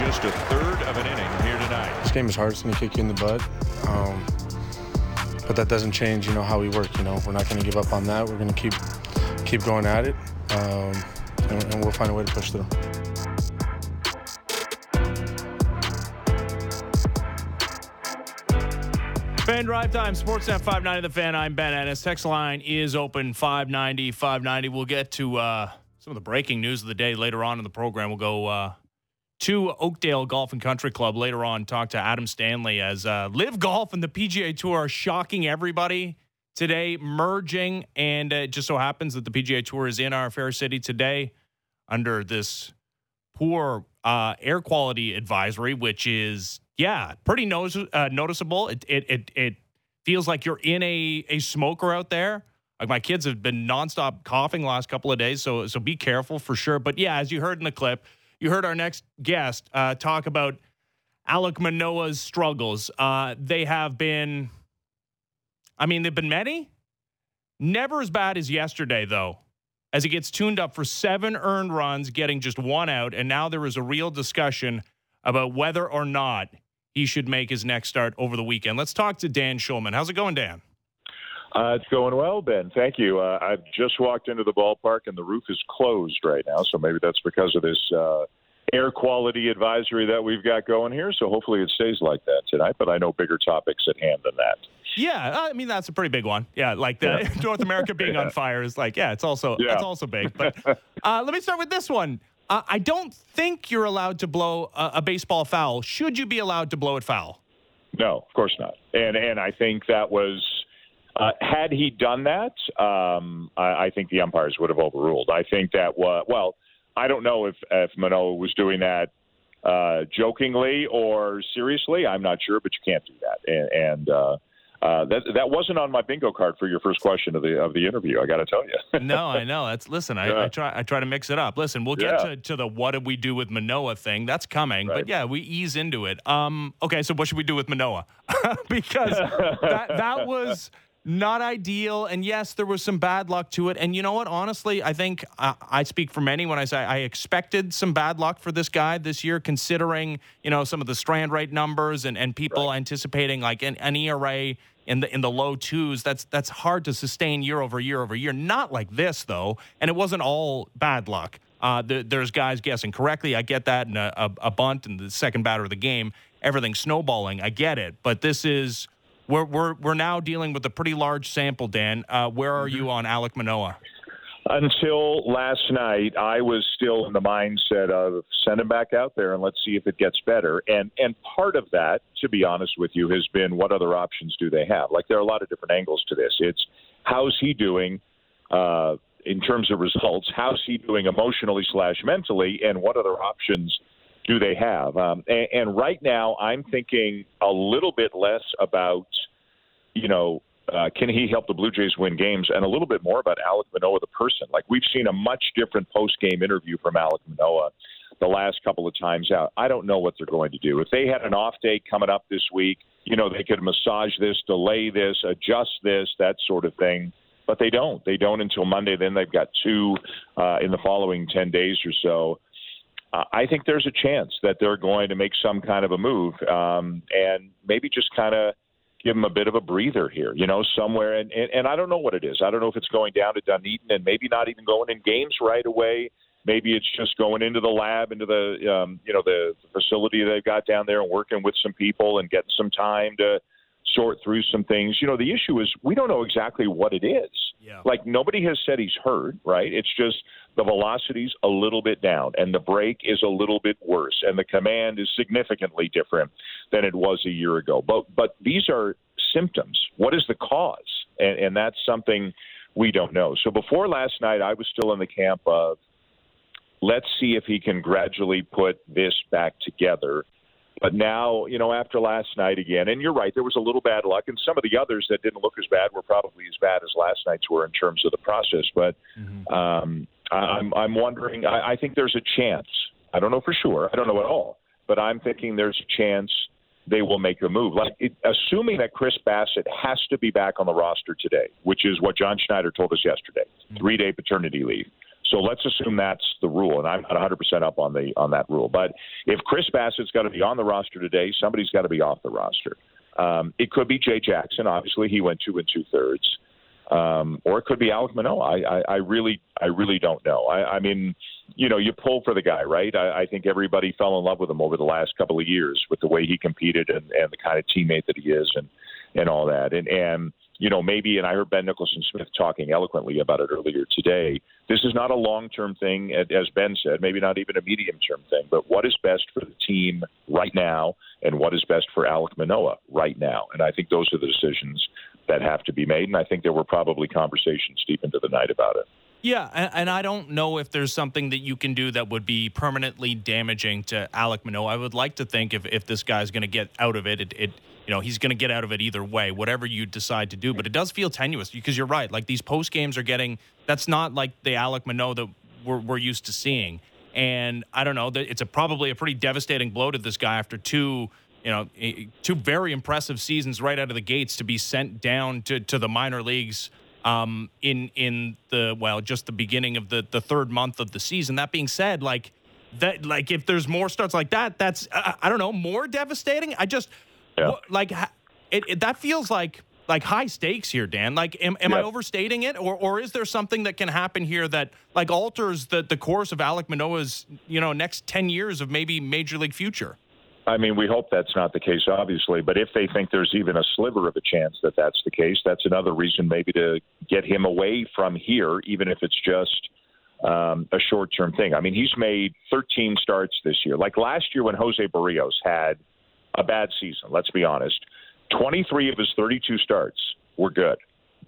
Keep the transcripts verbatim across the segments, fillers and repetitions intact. just a third of an inning here tonight. This game is hard. It's going to kick you in the butt. Um, but that doesn't change, you know, how we work. You know, we're not going to give up on that. We're going to keep keep going at it, um, and, and we'll find a way to push through. Fan Drive Time, Sportsnet five ninety, The Fan. I'm Ben Ennis. Text line is open, five ninety, five ninety. We'll get to uh, some of the breaking news of the day later on in the program. We'll go uh, to Oakdale Golf and Country Club later on, talk to Adam Stanley as uh, LIV Golf and the P G A Tour are shocking everybody today, merging, and it just so happens that the P G A Tour is in our fair city today under this poor uh, air quality advisory, which is... Yeah, pretty nos- uh, noticeable. It, it it it feels like you're in a, a smoker out there. Like my kids have been nonstop coughing the last couple of days, so so be careful for sure. But yeah, as you heard in the clip, you heard our next guest uh, talk about Alek Manoah's struggles. Uh, they have been, I mean, they've been many. Never as bad as yesterday, though, as he gets tuned up for seven earned runs, getting just one out, and now there is a real discussion about whether or not he should make his next start over the weekend. Let's talk to Dan Schulman. How's it going, Dan? Uh, it's going well, Ben. Thank you. Uh, I've just walked into the ballpark, and the roof is closed right now, so maybe that's because of this uh, air quality advisory that we've got going here, so hopefully it stays like that tonight, but I know bigger topics at hand than that. Yeah, I mean, that's a pretty big one. Yeah, like the yeah. North America being yeah. on fire is like, yeah, it's also, yeah. It's also big. But uh, let me start with this one. Uh, I don't think you're allowed to blow a, a baseball foul. Should you be allowed to blow it foul? No, of course not. And and I think that was, uh, had he done that, um, I, I think the umpires would have overruled. I think that was, well, I don't know if, if Manoah was doing that uh, jokingly or seriously. I'm not sure, but you can't do that. And, and uh, uh, that that wasn't on my bingo card for your first question of the of the interview. I got to tell you. No, I know. That's listen. I, yeah. I try. I try to mix it up. Listen, we'll get yeah. to, to the what did we do with Manoah thing. That's coming, right. But yeah, we ease into it. Um. Okay, so what should we do with Manoah? Because that that was not ideal, and yes, there was some bad luck to it. And you know what? Honestly, I think I, I speak for many when I say I expected some bad luck for this guy this year, considering you know some of the strand rate numbers and and people right. anticipating like an, an E R A. In the in the low twos, that's that's hard to sustain year over year over year. Not like this though, and it wasn't all bad luck. Uh, the, there's guys guessing correctly. I get that, and a, a bunt and the second batter of the game, everything snowballing. I get it, but this is we're we're we're now dealing with a pretty large sample. Dan, uh, where are mm-hmm. you on Alek Manoah? Until last night, I was still in the mindset of send him back out there and let's see if it gets better. And and part of that, to be honest with you, has been what other options do they have? Like there are a lot of different angles to this. It's how's he doing uh, in terms of results? How's he doing emotionally slash mentally? And what other options do they have? Um, and, and right now, I'm thinking a little bit less about, you know, Uh, can he help the Blue Jays win games? And a little bit more about Alek Manoah, the person. Like, we've seen a much different post-game interview from Alek Manoah the last couple of times out. I don't know what they're going to do. If they had an off day coming up this week, you know, they could massage this, delay this, adjust this, that sort of thing. But they don't. They don't until Monday. Then they've got two uh, in the following ten days or so. Uh, I think there's a chance that they're going to make some kind of a move um, and maybe just kind of give him a bit of a breather here, you know, somewhere. And, and, and I don't know what it is. I don't know if it's going down to Dunedin and maybe not even going in games right away. Maybe it's just going into the lab, into the, um, you know, the facility they've got down there and working with some people and getting some time to sort through some things. You know, the issue is we don't know exactly what it is. Yeah. Like nobody has said he's hurt, right? It's just the velocity's a little bit down and the break is a little bit worse and the command is significantly different than it was a year ago. But but these are symptoms. What is the cause? And, and that's something we don't know. So before last night, I was still in the camp of let's see if he can gradually put this back together. But now, you know, after last night again, and you're right, there was a little bad luck, and some of the others that didn't look as bad were probably as bad as last night's were in terms of the process. But mm-hmm. um, I'm, I'm wondering, I, I think there's a chance. I don't know for sure. I don't know at all. But I'm thinking there's a chance they will make a move. Like, it, assuming that Chris Bassett has to be back on the roster today, which is what John Schneider told us yesterday, mm-hmm. three-day paternity leave. So let's assume that's the rule, and I'm not one hundred percent up on the on that rule. But if Chris Bassett's got to be on the roster today, somebody's got to be off the roster. Um, it could be Jay Jackson. Obviously, he went two and two thirds, um, or it could be Alek Manoah. I, I, I really, I really don't know. I, I mean, you know, you pull for the guy, right? I, I think everybody fell in love with him over the last couple of years with the way he competed and, and the kind of teammate that he is, and and all that. And and you know, maybe, and I heard Ben Nicholson-Smith talking eloquently about it earlier today. This is not a long-term thing, as Ben said, maybe not even a medium-term thing, but what is best for the team right now and what is best for Alek Manoah right now? And I think those are the decisions that have to be made, and I think there were probably conversations deep into the night about it. Yeah, and, and I don't know if there's something that you can do that would be permanently damaging to Alek Manoah. I would like to think if, if this guy's going to get out of it, it, it you know, he's going to get out of it either way, whatever you decide to do. But it does feel tenuous because you're right. Like, these post games are getting – that's not like the Alek Manoah that we're, we're used to seeing. And I don't know. It's a, probably a pretty devastating blow to this guy after two – you know, two very impressive seasons right out of the gates to be sent down to, to the minor leagues um, in in the well, just the beginning of the, the third month of the season. That being said, like that, like if there's more starts like that, that's I, I don't know, more devastating. I just yeah. wh- like it, it that feels like like high stakes here, Dan. Like, am, am yeah. I overstating it, or or is there something that can happen here that like alters the, the course of Alek Manoah's, you know, next ten years of maybe major league future? I mean, we hope that's not the case, obviously, but if they think there's even a sliver of a chance that that's the case, that's another reason maybe to get him away from here, even if it's just um, a short-term thing. I mean, he's made thirteen starts this year. Like last year when José Berríos had a bad season, let's be honest, twenty-three of his thirty-two starts were good.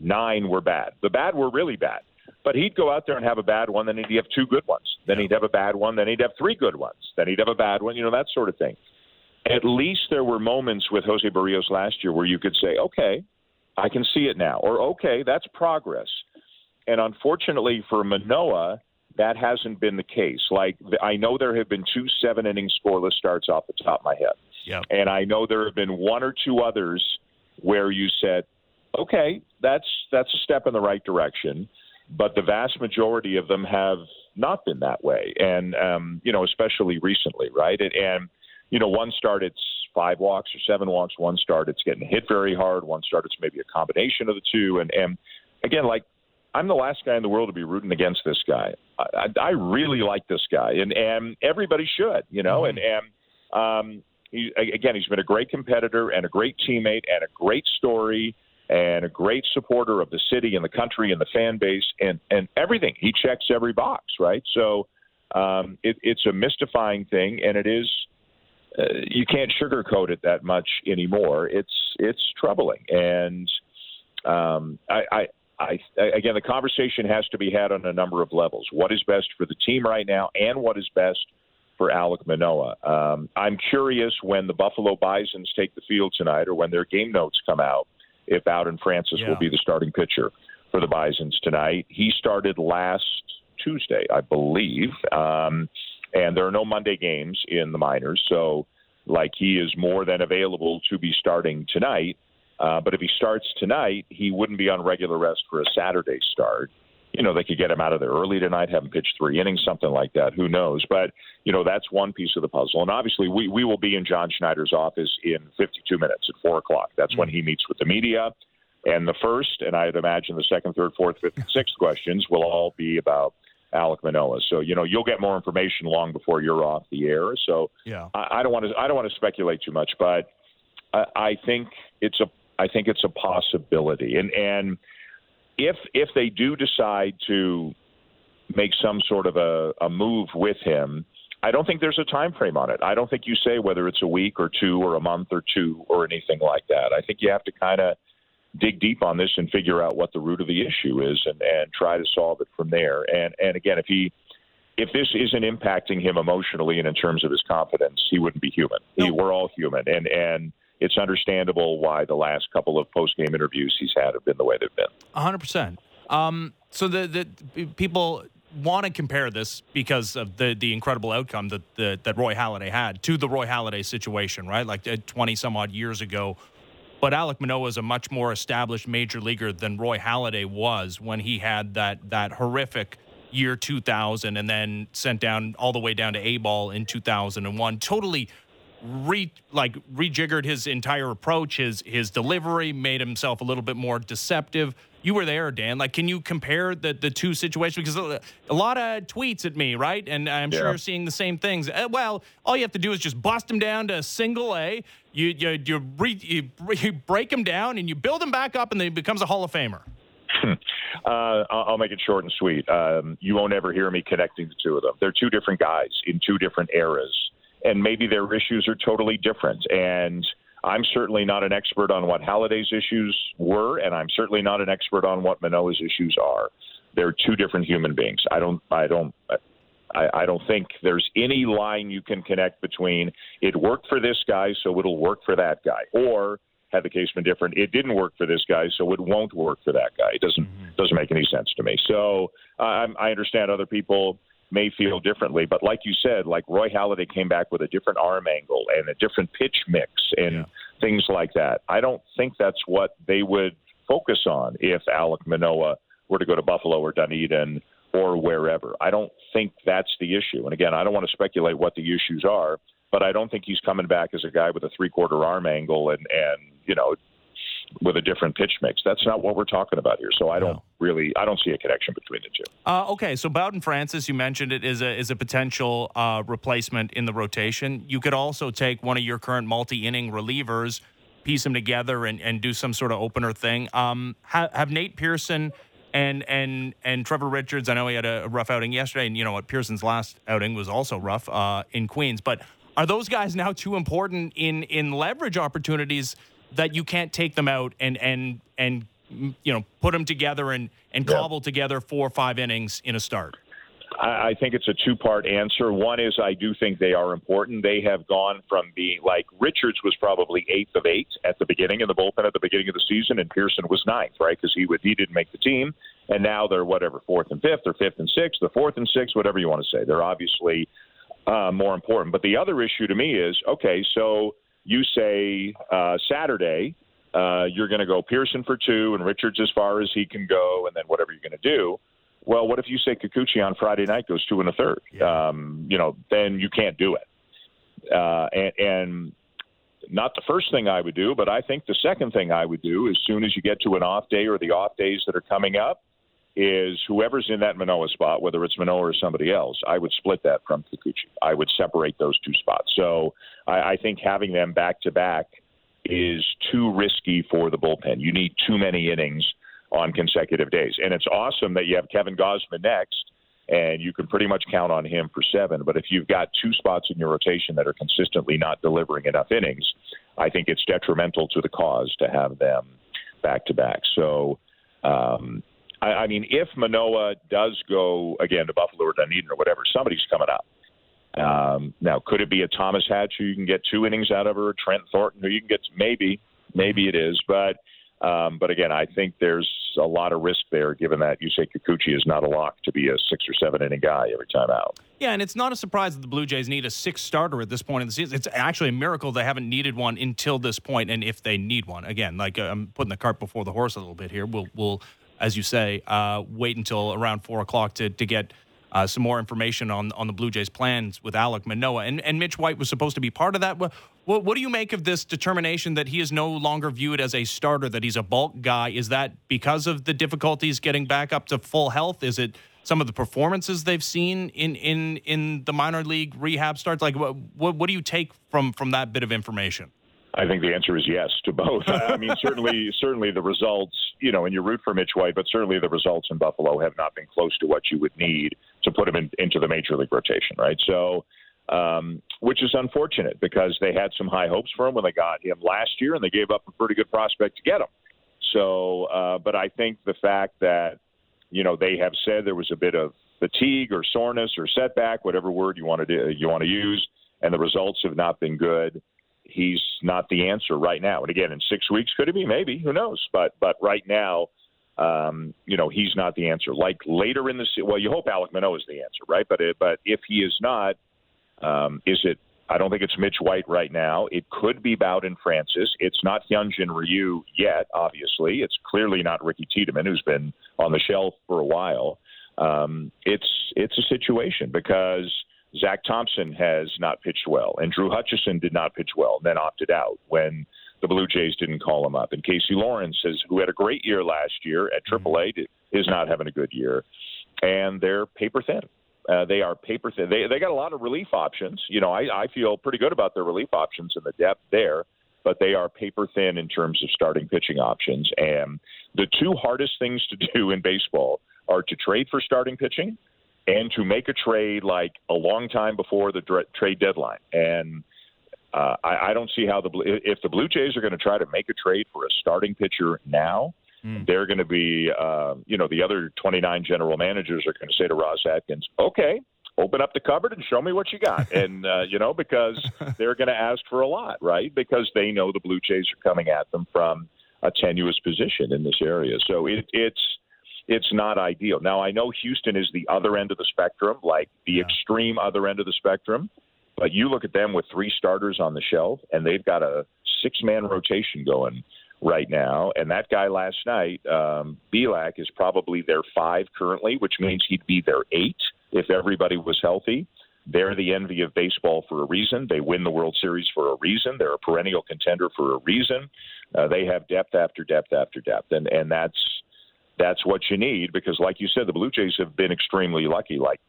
Nine were bad. The bad were really bad. But he'd go out there and have a bad one, then he'd have two good ones. Then he'd have a bad one, then he'd have three good ones. Then he'd have a bad one, you know, that sort of thing. At least there were moments with José Berríos last year where you could say, okay, I can see it now, or okay, that's progress. And unfortunately for Manoah, that hasn't been the case. Like, I know there have been two seven-inning scoreless starts off the top of my head. Yep. And I know there have been one or two others where you said, okay, that's that's a step in the right direction. But the vast majority of them have not been that way. And, um, you know, especially recently, right? And, and You know, one start, it's five walks or seven walks. One start, it's getting hit very hard. One start, it's maybe a combination of the two. And, and again, like, I'm the last guy in the world to be rooting against this guy. I, I really like this guy, and, and everybody should, you know. Mm-hmm. And, and um, he, again, he's been a great competitor and a great teammate and a great story and a great supporter of the city and the country and the fan base and, and everything. He checks every box, right? So um, it, it's a mystifying thing, and it is – Uh, you can't sugarcoat it that much anymore. It's it's troubling, and um, I, I, I again, the conversation has to be had on a number of levels. What is best for the team right now, and what is best for Alek Manoah? Um, I'm curious when the Buffalo Bisons take the field tonight, or when their game notes come out, if Bowden Francis yeah. will be the starting pitcher for the Bisons tonight. He started last Tuesday, I believe. Um, And there are no Monday games in the minors, so, like, he is more than available to be starting tonight. Uh, but if he starts tonight, he wouldn't be on regular rest for a Saturday start. You know, they could get him out of there early tonight, have him pitch three innings, something like that. Who knows? But, you know, that's one piece of the puzzle. And obviously, we, we will be in John Schneider's office in fifty-two minutes at four o'clock. That's when he meets with the media. And the first, and I'd imagine the second, third, fourth, fifth, and sixth questions will all be about Alek Manoah. So, you know, you'll get more information long before you're off the air. So yeah. I, I don't want to, I don't want to speculate too much, but I, I think it's a, I think it's a possibility. And, and if, if they do decide to make some sort of a, a move with him, I don't think there's a time frame on it. I don't think you say whether it's a week or two or a month or two or anything like that. I think you have to kind of dig deep on this and figure out what the root of the issue is and, and try to solve it from there. And, and again, if he, if this isn't impacting him emotionally and in terms of his confidence, he wouldn't be human. He, we're all human. And, and it's understandable why the last couple of post-game interviews he's had have been the way they've been. A hundred percent. Um, so the, the people want to compare this because of the, the incredible outcome that, the, that Roy Halladay had to the Roy Halladay situation, right? Like twenty some odd years ago, but Alek Manoah is a much more established major leaguer than Roy Halladay was when he had that that horrific year two thousand and then sent down all the way down to A-ball in two thousand one. Totally re like rejiggered his entire approach, his his delivery, made himself a little bit more deceptive. You were there, Dan. Like, can you compare the, the two situations? Because a lot of tweets at me, right? And I'm yeah. sure you're seeing the same things. Uh, well, all you have to do is just bust him down to single A. You you you, re, you, you break him down and you build him back up, and then he becomes a Hall of Famer. Uh, I'll make it short and sweet. Um, you won't ever hear me connecting the two of them. They're two different guys in two different eras, and maybe their issues are totally different. And I'm certainly not an expert on what Halladay's issues were, and I'm certainly not an expert on what Manoah's issues are. They're two different human beings. I don't, I don't, I, I don't think there's any line you can connect between it worked for this guy, so it'll work for that guy, or had the case been different, it didn't work for this guy, so it won't work for that guy. It doesn't doesn't make any sense to me. So uh, I understand other people may feel differently, but like you said, like Roy Halladay came back with a different arm angle and a different pitch mix and yeah. things like that. I don't think that's what they would focus on if Alek Manoah were to go to Buffalo or Dunedin or wherever. I don't think that's the issue. And again, I don't want to speculate what the issues are, but I don't think he's coming back as a guy with a three-quarter arm angle and, and you know, with a different pitch mix. That's not what we're talking about here. So I don't no. really, I don't see a connection between the two. Uh, okay, so Bowden Francis, you mentioned it, is a is a potential uh, replacement in the rotation. You could also take one of your current multi-inning relievers, piece them together, and, and do some sort of opener thing. Um, ha- have Nate Pearson and and and Trevor Richards. I know he had a rough outing yesterday, and you know what, Pearson's last outing was also rough uh, in Queens. But are those guys now too important in in leverage opportunities that you can't take them out and, and, and you know, put them together and, and yeah. cobble together four or five innings in a start? I, I think it's a two-part answer. One is I do think they are important. They have gone from being, like, Richards was probably eighth of eight at the beginning in the bullpen at the beginning of the season, and Pearson was ninth, right, because he, would, he didn't make the team. And now they're, whatever, fourth and fifth or fifth and sixth, the fourth and sixth, whatever you want to say. They're obviously uh, more important. But the other issue to me is, okay, so you say uh, Saturday uh, you're going to go Pearson for two and Richards as far as he can go and then whatever you're going to do. Well, what if you say Kikuchi on Friday night goes two and a third? Yeah. Um, you know, then you can't do it. Uh, and, and not the first thing I would do, but I think the second thing I would do as soon as you get to an off day or the off days that are coming up is whoever's in that Manoah spot, whether it's Manoah or somebody else, I would split that from Kikuchi. I would separate those two spots. So I, I think having them back-to-back is too risky for the bullpen. You need too many innings on consecutive days. And it's awesome that you have Kevin Gausman next, and you can pretty much count on him for seven. But if you've got two spots in your rotation that are consistently not delivering enough innings, I think it's detrimental to the cause to have them back-to-back. So um I mean, if Manoah does go, again, to Buffalo or Dunedin or whatever, somebody's coming up. Um, now, could it be a Thomas Hatch who you can get two innings out of, or a Trent Thornton who you can get to? Maybe. Maybe it is. But, um, but again, I think there's a lot of risk there, given that Yusei Kikuchi is not a lock to be a six- or seven-inning guy every time out. Yeah, and it's not a surprise that the Blue Jays need a sixth starter at this point in the season. It's actually a miracle they haven't needed one until this point, and if they need one. Again, like uh, I'm putting the cart before the horse a little bit here. We'll we'll – as you say, uh, wait until around four o'clock to, to get uh, some more information on, on the Blue Jays' plans with Alek Manoah. And, and Mitch White was supposed to be part of that. What, what, what do you make of this determination that he is no longer viewed as a starter, that he's a bulk guy? Is that because of the difficulties getting back up to full health? Is it some of the performances they've seen in in, in the minor league rehab starts? Like, what, what, what do you take from, from that bit of information? I think the answer is yes to both. I mean, certainly, certainly the results, you know, and you root for Mitch White, but certainly the results in Buffalo have not been close to what you would need to put him in, into the major league rotation, right? So, um, which is unfortunate because they had some high hopes for him when they got him last year, and they gave up a pretty good prospect to get him. So, uh, but I think the fact that, you know, they have said there was a bit of fatigue or soreness or setback, whatever word you want to do, you want to use, and the results have not been good. He's not the answer right now. And again, in six weeks, could it be? Maybe. Who knows? But but right now, um, you know, he's not the answer. Like later in the se- well, you hope Alek Manoah is the answer, right? But it, but if he is not, um, is it? I don't think it's Mitch White right now. It could be Bowden Francis. It's not Hyunjin Ryu yet, obviously. It's clearly not Ricky Tiedemann, who's been on the shelf for a while. um, it's it's a situation because Zach Thompson has not pitched well, and Drew Hutchison did not pitch well, and then opted out when the Blue Jays didn't call him up. And Casey Lawrence, is, who had a great year last year at triple A, is not having a good year. And they're paper thin. Uh, they are paper thin. They they got a lot of relief options. You know, I, I feel pretty good about their relief options and the depth there, but they are paper thin in terms of starting pitching options. And the two hardest things to do in baseball are to trade for starting pitching and to make a trade like a long time before the dra- trade deadline. And uh, I, I don't see how the – if the Blue Jays are going to try to make a trade for a starting pitcher now, mm. they're going to be uh, – you know, the other twenty-nine general managers are going to say to Ross Atkins, okay, open up the cupboard and show me what you got. And, uh, you know, because they're going to ask for a lot, right, because they know the Blue Jays are coming at them from a tenuous position in this area. So it, it's – It's not ideal. Now, I know Houston is the other end of the spectrum, like the yeah. extreme other end of the spectrum, but you look at them with three starters on the shelf, and they've got a six-man rotation going right now. And that guy last night, um, Belak, is probably their five currently, which means he'd be their eight if everybody was healthy. They're the envy of baseball for a reason. They win the World Series for a reason. They're a perennial contender for a reason. Uh, they have depth after depth after depth, and, and that's That's what you need because, like you said, the Blue Jays have been extremely lucky. Like,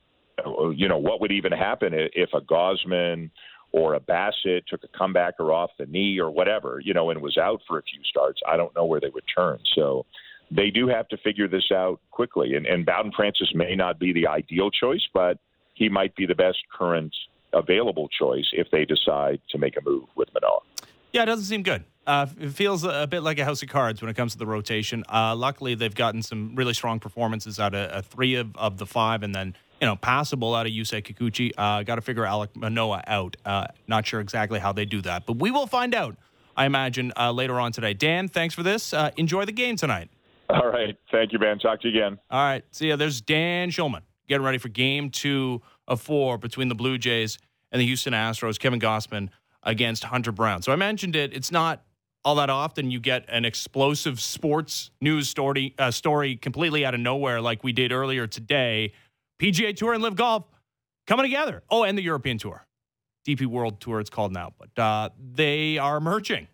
you know, what would even happen if a Gausman or a Bassett took a comeback or off the knee or whatever, you know, and was out for a few starts? I don't know where they would turn. So they do have to figure this out quickly. And, and Bowden Francis may not be the ideal choice, but he might be the best current available choice if they decide to make a move with Manoah. Yeah, it doesn't seem good. Uh, it feels a bit like a house of cards when it comes to the rotation. Uh, luckily, they've gotten some really strong performances out of uh, three of, of the five, and then, you know, passable out of Yusei Kikuchi. Uh, got to figure Alek Manoah out. Uh, not sure exactly how they do that, but we will find out, I imagine, uh, later on today. Dan, thanks for this. Uh, enjoy the game tonight. All right. Thank you, Ben. Talk to you again. All right. See ya. There's Dan Schulman getting ready for game two of four between the Blue Jays and the Houston Astros. Kevin Gausman against Hunter Brown. So I mentioned it. It's not all that often you get an explosive sports news story uh, story completely out of nowhere like we did earlier today. P G A Tour and LIV Golf coming together. Oh, and the European Tour. D P World Tour, it's called now. But uh, they are merging.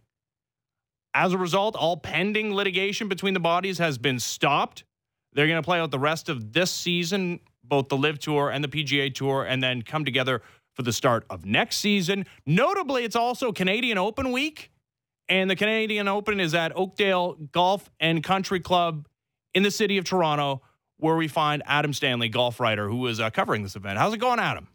As a result, all pending litigation between the bodies has been stopped. They're going to play out the rest of this season, both the LIV Tour and the P G A Tour, and then come together for the start of next season. Notably, it's also Canadian Open week. And the Canadian Open is at Oakdale Golf and Country Club in the city of Toronto, where we find Adam Stanley, golf writer, who is uh, covering this event. How's it going, Adam?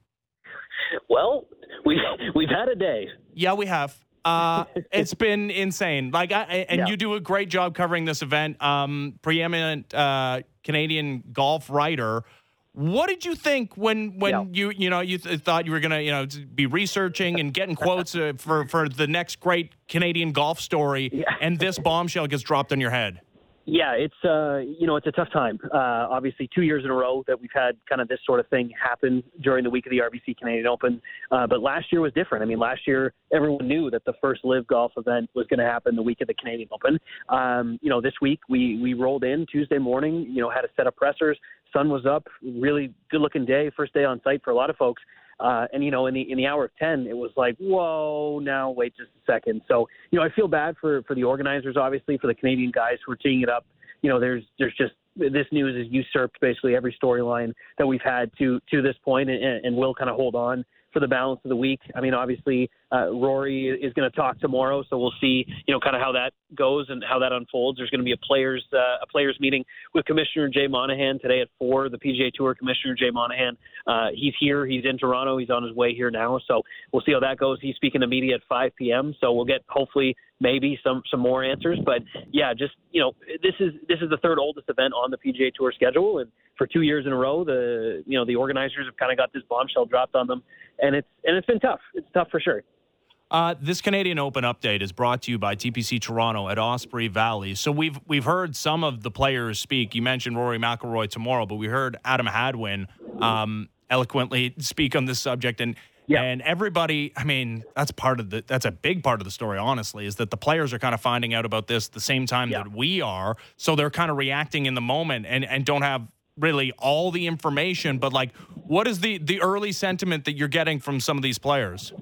Well, we, we've had a day. Yeah, we have. Uh, it's been insane. Like, I, And yeah. you do a great job covering this event. Um, preeminent uh, Canadian golf writer. What did you think when, when yeah. you you know you th- thought you were gonna you know be researching and getting quotes uh, for for the next great Canadian golf story, yeah. and this bombshell gets dropped on your head? Yeah, it's uh you know it's a tough time. Uh, obviously, two years in a row that we've had kind of this sort of thing happen during the week of the R B C Canadian Open. Uh, but last year was different. I mean, last year everyone knew that the first LIV Golf event was going to happen the week of the Canadian Open. Um, you know, this week we we rolled in Tuesday morning. You know, had a set of pressers. Sun was up, really good-looking day, first day on site for a lot of folks. Uh, and, you know, in the in the hour of ten, it was like, whoa, now wait just a second. So, you know, I feel bad for, for the organizers, obviously, for the Canadian guys who are teeing it up. You know, there's there's just this news has usurped basically every storyline that we've had to to this point and, and will kind of hold on for the balance of the week. I mean, obviously, uh, Rory is going to talk tomorrow, so we'll see, you know, kind of how that goes and how that unfolds. There's going to be a players uh, a players meeting with Commissioner Jay Monahan today at four. The P G A Tour Commissioner Jay Monahan, uh, he's here, he's in Toronto, he's on his way here now, so we'll see how that goes. He's speaking to media at five p.m., so we'll get hopefully maybe some some more answers. But yeah, just you know, this is this is the third oldest event on the P G A Tour schedule, and for two years in a row, the you know the organizers have kind of got this bombshell dropped on them. And it's and it's been tough. It's tough for sure. Uh, this Canadian Open update is brought to you by T P C Toronto at Osprey Valley. So we've we've heard some of the players speak. You mentioned Rory McIlroy tomorrow, but we heard Adam Hadwin um, eloquently speak on this subject. And yeah. and everybody, I mean, that's part of the that's a big part of the story. Honestly, is that the players are kind of finding out about this the same time yeah. that we are, so they're kind of reacting in the moment and, and don't have really all the information, but like, what is the, the early sentiment that you're getting from some of these players?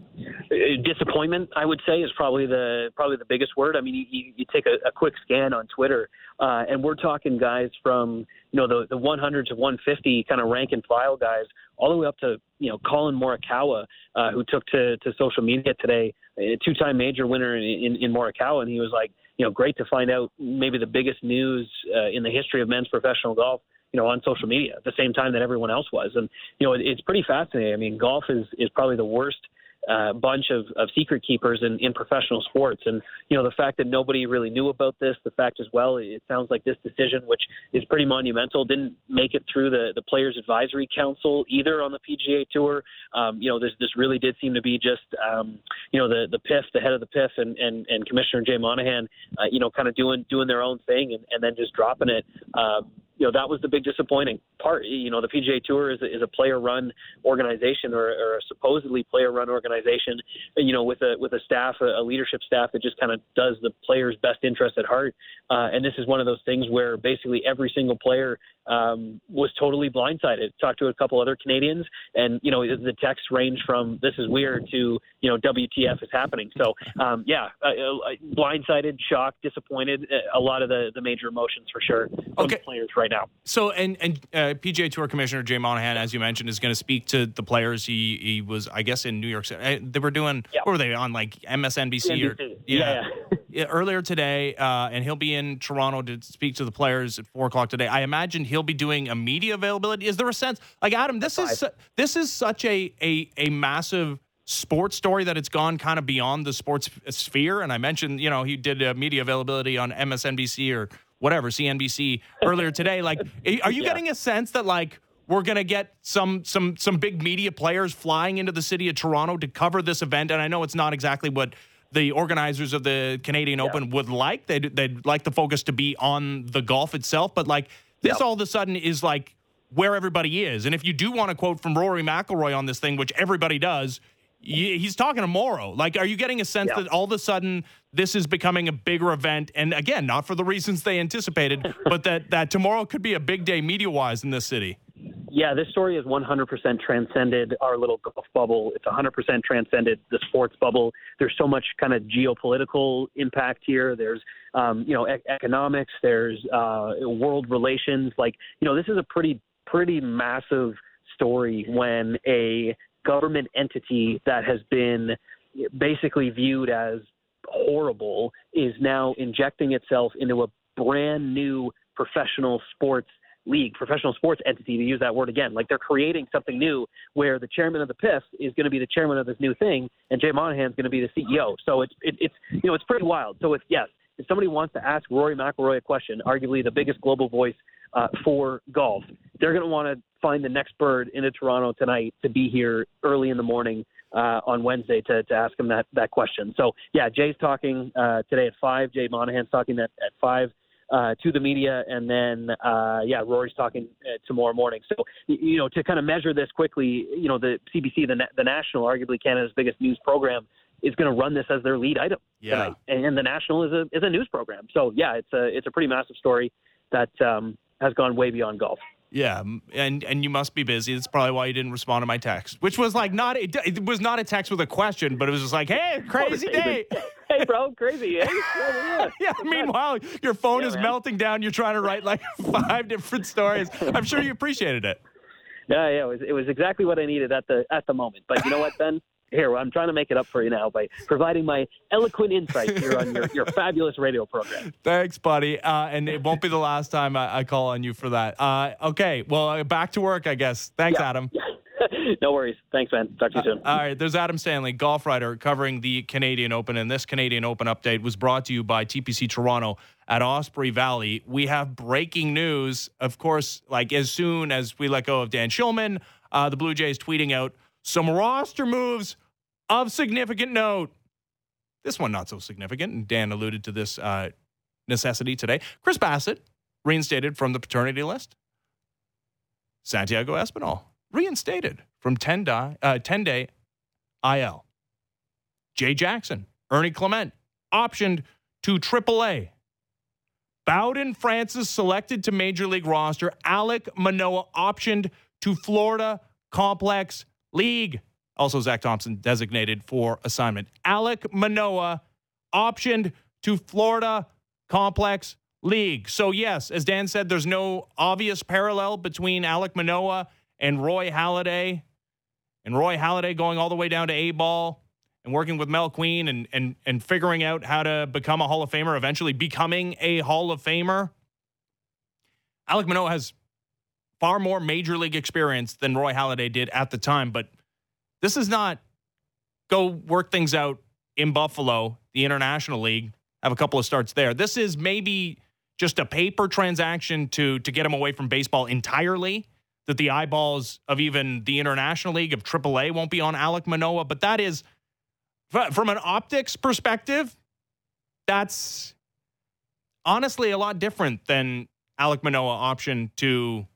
Disappointment, I would say, is probably the probably the biggest word. I mean, you, you take a, a quick scan on Twitter, uh, and we're talking guys from, you know, the, the one hundred to one fifty kind of rank and file guys, all the way up to, you know, Colin Morikawa, uh, who took to, to social media today, a two-time major winner in, in, in Morikawa, and he was like, you know, great to find out maybe the biggest news uh, in the history of men's professional golf, you know, on social media at the same time that everyone else was. And, you know, it, it's pretty fascinating. I mean, golf is, is probably the worst uh, bunch of, of secret keepers in, in professional sports. And, you know, the fact that nobody really knew about this, the fact as well, it sounds like this decision, which is pretty monumental, didn't make it through the, the Players Advisory Council either on the P G A Tour. Um, you know, this, this really did seem to be just, um, you know, the, the P I F, the head of the P I F and, and, and Commissioner Jay Monahan, uh, you know, kind of doing, doing their own thing and, and then just dropping it. Uh, You know, that was the big disappointing part. You know, the P G A Tour is a, is a player-run organization or, or a supposedly player-run organization, you know, with a with a staff, a, a leadership staff that just kind of does the player's best interest at heart. Uh, and this is one of those things where basically every single player um, was totally blindsided. Talked to a couple other Canadians, and, you know, the texts range from this is weird to, you know, W T F is happening. So, um, yeah, uh, blindsided, shocked, disappointed, a lot of the, the major emotions for sure from okay. the players right now. So, and, and uh, P G A Tour Commissioner Jay Monahan, as you mentioned, is going to speak to the players. He he was, I guess, in New York City. They were doing, yeah. what were they, on like M S N B C? Or, yeah, yeah. yeah. Earlier today, uh, and he'll be in Toronto to speak to the players at four o'clock today. I imagine he'll be doing a media availability. Is there a sense, like, Adam, this Five. is this is such a a, a massive sports story that it's gone kind of beyond the sports sphere? And I mentioned, you know, he did uh, media availability on M S N B C or whatever, C N B C earlier today. Like, are you yeah. getting a sense that, like, we're going to get some some some big media players flying into the city of Toronto to cover this event? And I know it's not exactly what the organizers of the Canadian yeah. Open would like. They'd, they'd like the focus to be on the golf itself. But, like, this yeah. all of a sudden is, like, where everybody is. And if you do want to quote from Rory McIlroy on this thing, which everybody does, he's talking tomorrow. Like, are you getting a sense yeah. that all of a sudden this is becoming a bigger event? And again, not for the reasons they anticipated, but that, that tomorrow could be a big day media-wise in this city. Yeah, this story is one hundred percent transcended our little golf bubble. It's one hundred percent transcended the sports bubble. There's so much kind of geopolitical impact here. There's, um, you know, e- economics. There's uh, world relations. Like, you know, this is a pretty, pretty massive story when a government entity that has been basically viewed as horrible is now injecting itself into a brand new professional sports league, professional sports entity, to use that word again. Like, they're creating something new where the chairman of the P I F is going to be the chairman of this new thing, and Jay Monahan's going to be the C E O. So it's, it, it's, you know, it's pretty wild. So it's, yes, if somebody wants to ask Rory McIlroy a question, arguably the biggest global voice uh, for golf, they're going to want to find the next bird into Toronto tonight to be here early in the morning uh, on Wednesday to, to ask him that, that question. So, yeah, Jay's talking uh, today at five. Jay Monahan's talking at, at five uh, to the media. And then, uh, yeah, Rory's talking uh, tomorrow morning. So, you know, to kind of measure this quickly, you know, the C B C, the, the national, arguably Canada's biggest news program, is going to run this as their lead item yeah. tonight. And, and the national is a is a news program. So, yeah, it's a, it's a pretty massive story that um, has gone way beyond golf. Yeah, and and you must be busy. That's probably why you didn't respond to my text, which was like not it, it was not a text with a question, but it was just like, hey, crazy day. Hey, bro, crazy. Eh? Yeah, yeah. Meanwhile, your phone yeah, is man. melting down. You're trying to write like five different stories. I'm sure you appreciated it. Yeah, yeah, it was it was exactly what I needed at the at the moment. But you know what, Ben? Here, I'm trying to make it up for you now by providing my eloquent insight here on your, your fabulous radio program. Thanks, buddy. Uh, and it won't be the last time I, I call on you for that. Uh, okay, well, uh, back to work, I guess. Thanks, yeah. Adam. No worries. Thanks, man. Talk to you soon. Uh, all right, there's Adam Stanley, golf writer covering the Canadian Open. And this Canadian Open update was brought to you by T P C Toronto at Osprey Valley. We have breaking news. Of course, like as soon as we let go of Dan Schulman, uh, the Blue Jays tweeting out some roster moves of significant note. This one not so significant, and Dan alluded to this uh, necessity today. Chris Bassett, reinstated from the paternity list. Santiago Espinal, reinstated from ten-day I L. Jay Jackson, Ernie Clement, optioned to triple A. Bowden Francis selected to Major League roster. Alek Manoah optioned to Florida Complex League. Also, Zach Thompson designated for assignment. Alek Manoah optioned to Florida Complex League. So, yes, as Dan said, there's no obvious parallel between Alek Manoah and Roy Halladay. And Roy Halladay going all the way down to A-ball and working with Mel Queen and and and figuring out how to become a Hall of Famer, eventually becoming a Hall of Famer. Alek Manoah has far more Major League experience than Roy Halladay did at the time, but this is not go work things out in Buffalo, the International League, have a couple of starts there. This is maybe just a paper transaction to to get him away from baseball entirely, that the eyeballs of even the International League, of triple A, won't be on Alek Manoah, but that is... From an optics perspective, that's honestly a lot different than Alek Manoah option to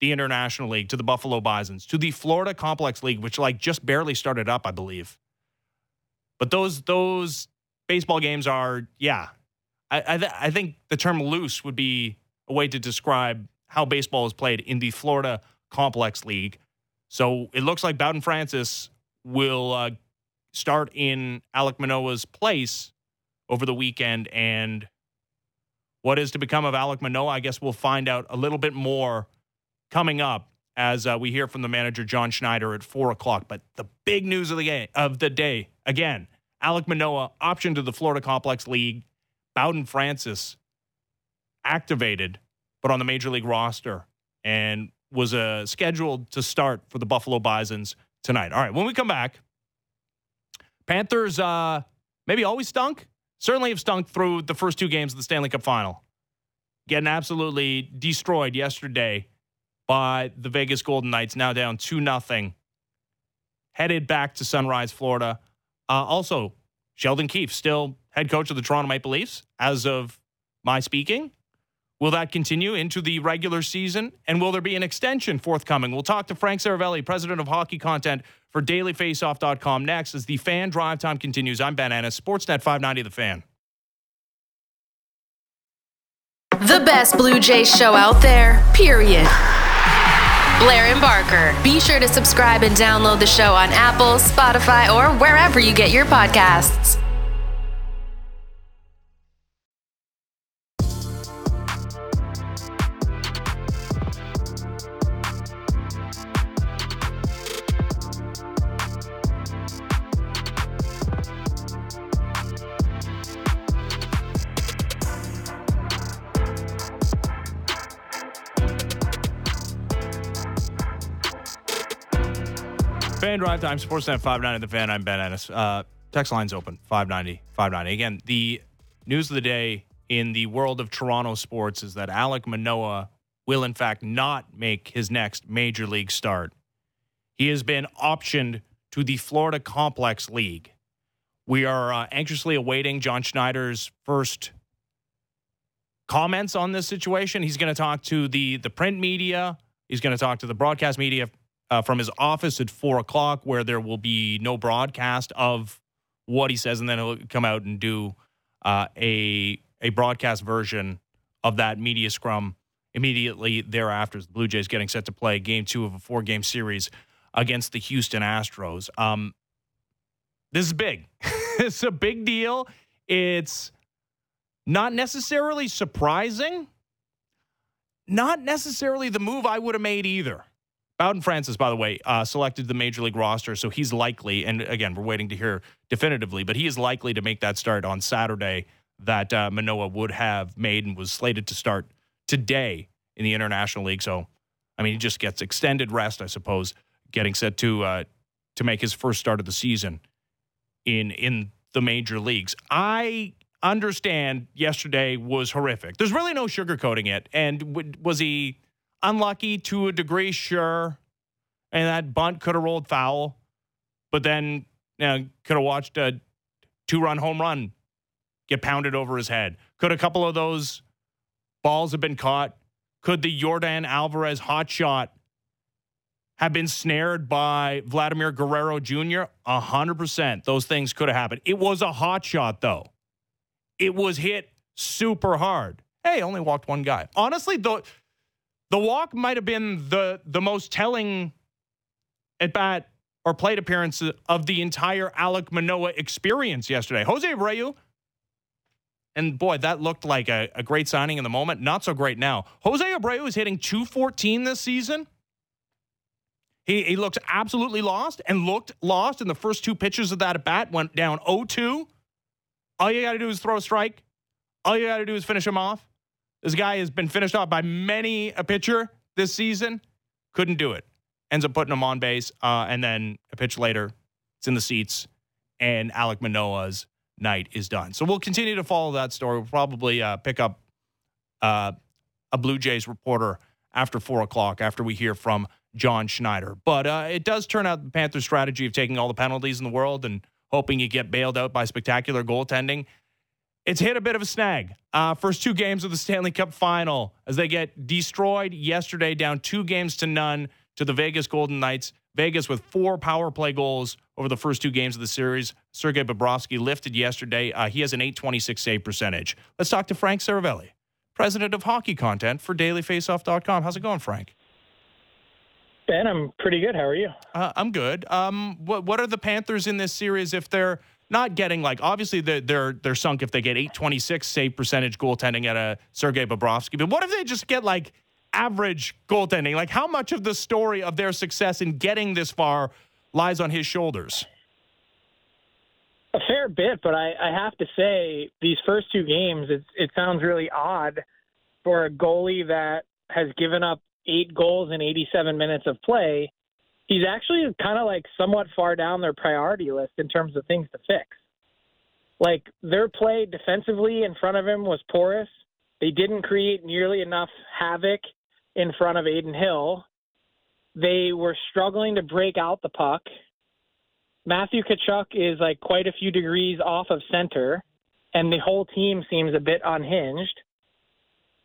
the International League, to the Buffalo Bisons, to the Florida Complex League, which like just barely started up, I believe. But those those baseball games are, yeah. I I, th- I think the term loose would be a way to describe how baseball is played in the Florida Complex League. So it looks like Bowden Francis will... Uh, start in Alek Manoah's place over the weekend, and what is to become of Alek Manoah, I guess we'll find out a little bit more coming up as uh, we hear from the manager, John Schneider, at four o'clock. But the big news of the, game, of the day, again, Alek Manoah optioned to the Florida Complex League, Bowden Francis activated, but on the Major League roster, and was uh, scheduled to start for the Buffalo Bisons tonight. All right, when we come back, Panthers uh, maybe always stunk, certainly have stunk through the first two games of the Stanley Cup Final. Getting absolutely destroyed yesterday by the Vegas Golden Knights, now down two nothing. Headed back to Sunrise, Florida. Uh, also, Sheldon Keefe, still head coach of the Toronto Maple Leafs, as of my speaking. Will that continue into the regular season? And will there be an extension forthcoming? We'll talk to Frank Seravalli, president of hockey content for daily faceoff dot com, next as the Fan Drive Time continues. I'm Ben Ennis, Sportsnet five ninety, The Fan. The best Blue Jays show out there, period. Blair and Barker. Be sure to subscribe and download the show on Apple, Spotify, or wherever you get your podcasts. Fan Drive Time, Sportsnet five ninety, The Fan. I'm Ben Ennis. Uh, text line's open, five ninety, five ninety. Again, the news of the day in the world of Toronto sports is that Alek Manoah will, in fact, not make his next Major League start. He has been optioned to the Florida Complex League. We are uh, anxiously awaiting John Schneider's first comments on this situation. He's going to talk to the, the print media. He's going to talk to the broadcast media Uh, from his office at four o'clock, where there will be no broadcast of what he says, and then he'll come out and do uh, a a broadcast version of that media scrum immediately thereafter. The Blue Jays getting set to play game two of a four-game series against the Houston Astros. Um, this is big. It's a big deal. It's not necessarily surprising. Not necessarily the move I would have made either. Bowden Francis, by the way, uh, selected the Major League roster, so he's likely, and again, we're waiting to hear definitively, but he is likely to make that start on Saturday that uh, Manoah would have made and was slated to start today in the International League. So, I mean, he just gets extended rest, I suppose, getting set to uh, to make his first start of the season in in the major leagues. I understand yesterday was horrific. There's really no sugarcoating it. And w- was he... unlucky to a degree, sure, and that bunt could have rolled foul, but then you know, could have watched a two-run home run get pounded over his head. Could a couple of those balls have been caught? Could the Jordan Alvarez hot shot have been snared by Vladimir Guerrero Junior? A hundred percent, those things could have happened. It was a hot shot, though. It was hit super hard. hey, only walked one guy. Honestly, the the walk might have been the the most telling at bat or plate appearance of the entire Alek Manoah experience yesterday. José Berríos, and boy, that looked like a, a great signing in the moment. Not so great now. José Berríos is hitting two fourteen this season. He, he looks absolutely lost and looked lost in the first two pitches of that at bat. Went down oh two. All you got to do is throw a strike. All you got to do is finish him off. This guy has been finished off by many a pitcher this season. Couldn't do it. Ends up putting him on base. Uh, and then a pitch later, it's in the seats. And Alek Manoah's night is done. So we'll continue to follow that story. We'll probably uh, pick up uh, a Blue Jays reporter after four o'clock after we hear from John Schneider. But uh, it does turn out the Panthers' strategy of taking all the penalties in the world and hoping you get bailed out by spectacular goaltending, it's hit a bit of a snag. Uh, first two games of the Stanley Cup final as they get destroyed yesterday, down two games to none to the Vegas Golden Knights. Vegas with four power play goals over the first two games of the series. Sergei Bobrovsky lifted yesterday. Uh, he has an eight twenty-six save percentage. Let's talk to Frank Seravalli, president of hockey content for daily faceoff dot com. How's it going, Frank? Ben, I'm pretty good. How are you? Uh, I'm good. Um, what what are the Panthers in this series if they're not getting, like, obviously they're they're, they're sunk if they get eight twenty-six save percentage goaltending at a Sergei Bobrovsky, but what if they just get, like, average goaltending? Like, how much of the story of their success in getting this far lies on his shoulders? A fair bit, but I, I have to say these first two games, it's, it sounds really odd for a goalie that has given up eight goals in eighty-seven minutes of play. He's actually kind of like somewhat far down their priority list in terms of things to fix. Like, their play defensively in front of him was porous. They didn't create nearly enough havoc in front of Adin Hill. They were struggling to break out the puck. Matthew Tkachuk is like quite a few degrees off of center, and the whole team seems a bit unhinged.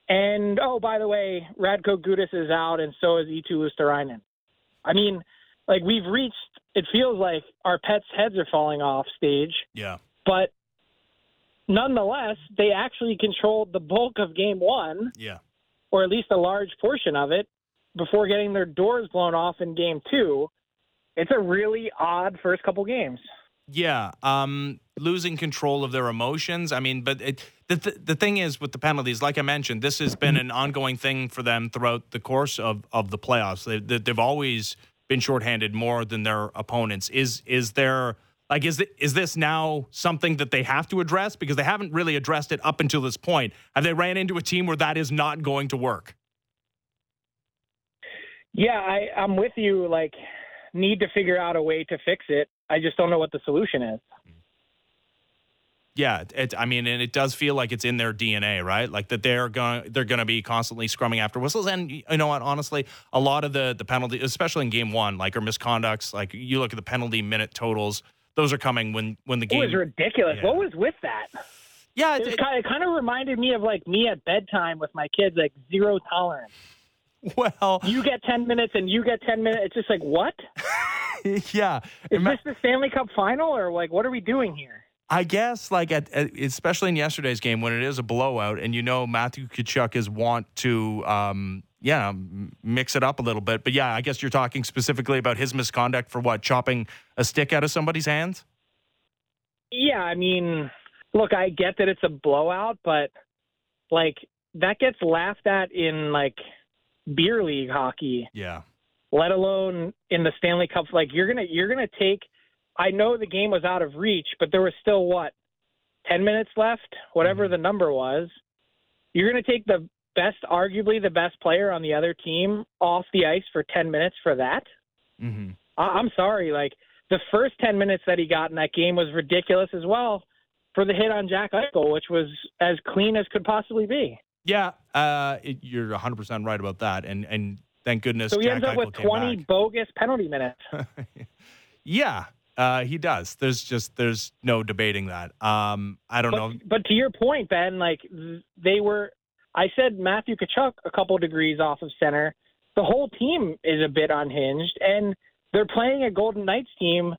And, oh, by the way, Radko Gudas is out, and so is Itu Luostarainen. I mean, like, we've reached, it feels like our pets' heads are falling off stage. Yeah. But nonetheless, they actually controlled the bulk of game one. Yeah. Or at least a large portion of it before getting their doors blown off in game two. It's a really odd first couple games. Yeah, um, losing control of their emotions. I mean, but it, the th- the thing is with the penalties, like I mentioned, this has been an ongoing thing for them throughout the course of, of the playoffs. They, they, they've always been shorthanded more than their opponents. Is is there like is th- is this now something that they have to address, because they haven't really addressed it up until this point? Have they ran into a team where that is not going to work? Yeah, I, I'm with you. Like, need to figure out a way to fix it. I just don't know what the solution is. Yeah, it, I mean, and it does feel like it's in their D N A, right? Like that they're going, they're going to be constantly scrumming after whistles. And you know what? Honestly, a lot of the the penalty, especially in game one, like are misconducts. Like you look at the penalty minute totals; those are coming when when the game. It was ridiculous. Yeah. What was with that? Yeah, it, it, it, kind, of, it kind of reminded me of like me at bedtime with my kids, like zero tolerance. Well, you get ten minutes, and you get ten minutes. It's just like, what? Yeah. Is this the Stanley Cup final, or like, what are we doing here? I guess, like, at, at, especially in yesterday's game when it is a blowout and, you know, Matthew Tkachuk is want to, um, yeah, mix it up a little bit. But, yeah, I guess you're talking specifically about his misconduct for, what, chopping a stick out of somebody's hands? Yeah, I mean, look, I get that it's a blowout, but, like, that gets laughed at in, like, beer league hockey. Yeah. Let alone in the Stanley Cup. Like, you're gonna you're gonna take. I know the game was out of reach, but there was still what, ten minutes left, whatever mm-hmm. the number was. You're gonna take the best, arguably the best player on the other team off the ice for ten minutes for that. Mm-hmm. I, I'm sorry. Like, the first ten minutes that he got in that game was ridiculous as well, for the hit on Jack Eichel, which was as clean as could possibly be. Yeah, uh, it, you're one hundred percent right about that, and and. Thank goodness. So he Jack ends up Eichel with twenty back. Bogus penalty minutes. Yeah, uh, he does. There's just there's no debating that. Um, I don't but, know. But to your point, Ben, like they were, I said Matthew Tkachuk a couple degrees off of center. The whole team is a bit unhinged, and they're playing a Golden Knights team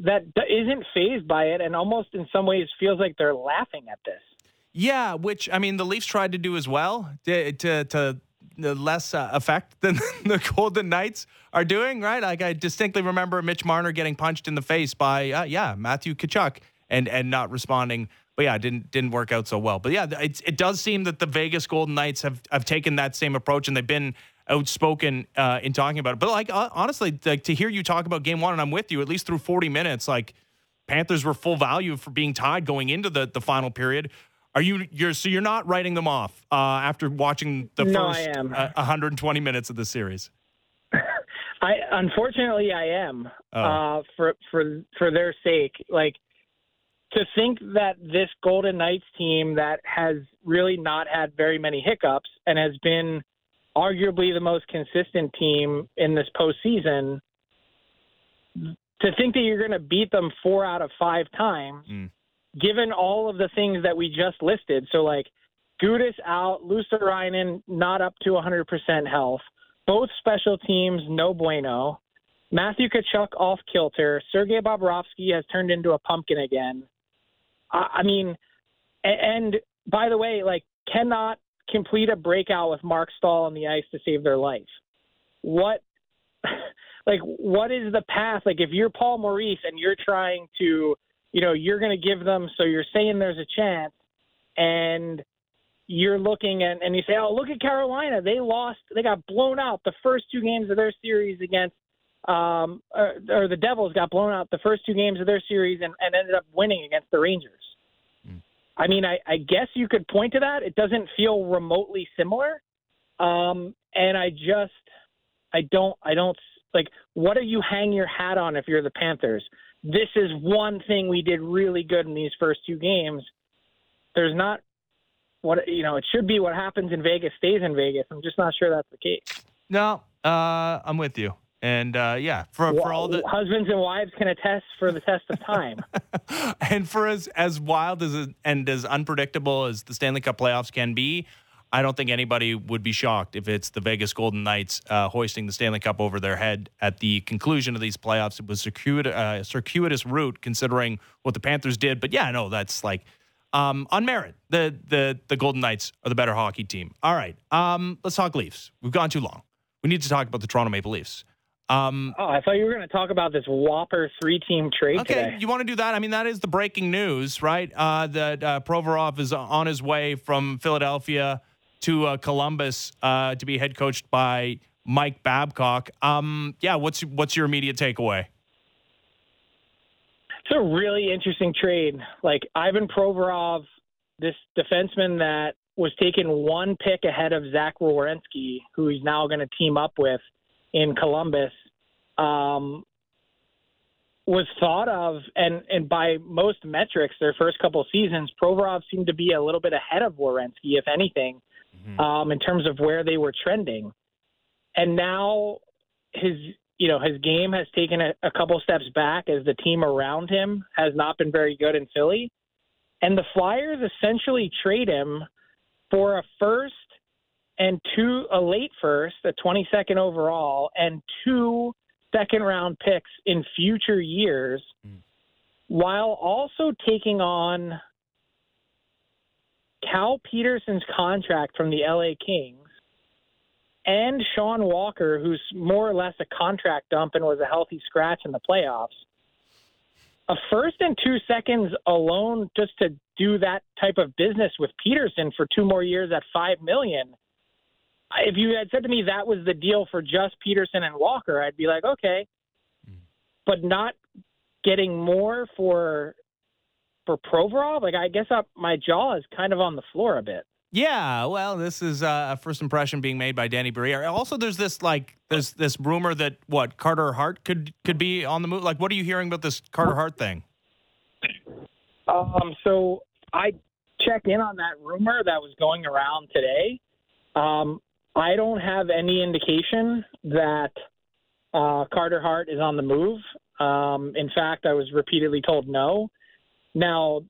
that isn't fazed by it, and almost in some ways feels like they're laughing at this. Yeah, which, I mean, the Leafs tried to do as well, to to, to less uh, effect than the Golden Knights are doing, right? Like, I distinctly remember Mitch Marner getting punched in the face by, uh, yeah, Matthew Tkachuk and and not responding. But, yeah, it didn't, didn't work out so well. But, yeah, it, it does seem that the Vegas Golden Knights have, have taken that same approach, and they've been outspoken uh, in talking about it. But, like, uh, honestly, like, to hear you talk about Game one, and I'm with you, at least through forty minutes, like, Panthers were full value for being tied going into the, the final period. Are you you're so you're not writing them off uh, after watching the no, first uh, one hundred twenty minutes of the series? I unfortunately I am oh. uh, for for for their sake. Like, to think that this Golden Knights team that has really not had very many hiccups and has been arguably the most consistent team in this postseason, to think that you're going to beat them four out of five times. Mm. Given all of the things that we just listed, so like Gudas out, Luosterainen not up to one hundred percent health, both special teams no bueno, Matthew Tkachuk off kilter, Sergei Bobrovsky has turned into a pumpkin again. I, I mean, and, and by the way, like cannot complete a breakout with Mark Stahl on the ice to save their life. What, like, what is the path? Like, if you're Paul Maurice and you're trying to, you know, you're going to give them, so you're saying there's a chance, and you're looking at, and you say, oh, look at Carolina. They lost. They got blown out the first two games of their series against, um, or, or the Devils got blown out the first two games of their series and, and ended up winning against the Rangers. Mm. I mean, I, I guess you could point to that. It doesn't feel remotely similar. Um, and I just, I don't, I don't, like, what do you hang your hat on if you're the Panthers? This is one thing we did really good in these first two games. There's not what, you know, it should be what happens in Vegas stays in Vegas. I'm just not sure that's the case. No, uh, I'm with you. And uh, yeah, for, well, for all the husbands and wives can attest for the test of time. And for as, as wild as and as unpredictable as the Stanley Cup playoffs can be, I don't think anybody would be shocked if it's the Vegas Golden Knights uh, hoisting the Stanley Cup over their head at the conclusion of these playoffs. It was a circuitous, uh, circuitous route considering what the Panthers did. But, yeah, no, that's like um, on merit. The, the the Golden Knights are the better hockey team. All right, um, let's talk Leafs. We've gone too long. We need to talk about the Toronto Maple Leafs. Um, oh, I thought you were going to talk about this whopper three-team trade okay, today. Okay, you want to do that? I mean, that is the breaking news, right, uh, that uh, Provorov is on his way from Philadelphia to uh, Columbus uh, to be head coached by Mike Babcock. Um, yeah, what's what's your immediate takeaway? It's a really interesting trade. Like, Ivan Provorov, this defenseman that was taken one pick ahead of Zach Werenski, who he's now going to team up with in Columbus, um, was thought of, and, and by most metrics, their first couple seasons, Provorov seemed to be a little bit ahead of Werenski, if anything, Mm-hmm. Um, in terms of where they were trending. And now his, you know, his game has taken a, a couple steps back as the team around him has not been very good in Philly. And the Flyers essentially trade him for a first and two, a late first, a twenty-second overall, and two second round picks in future years, mm. while also taking on Cal Peterson's contract from the L A Kings and Sean Walker, who's more or less a contract dump and was a healthy scratch in the playoffs. A first and two seconds alone just to do that type of business with Peterson for two more years at five million dollars. If you had said to me that was the deal for just Peterson and Walker, I'd be like, okay, mm. but not getting more for for Provorov, like I guess I, my jaw is kind of on the floor a bit. Yeah, well, this is uh, a first impression being made by Danny Briere. Also, there's this like there's this rumor that what Carter Hart could could be on the move. Like, what are you hearing about this Carter Hart thing? Um, so I checked in on that rumor that was going around today. Um, I don't have any indication that uh, Carter Hart is on the move. Um, in fact, I was repeatedly told no. Now,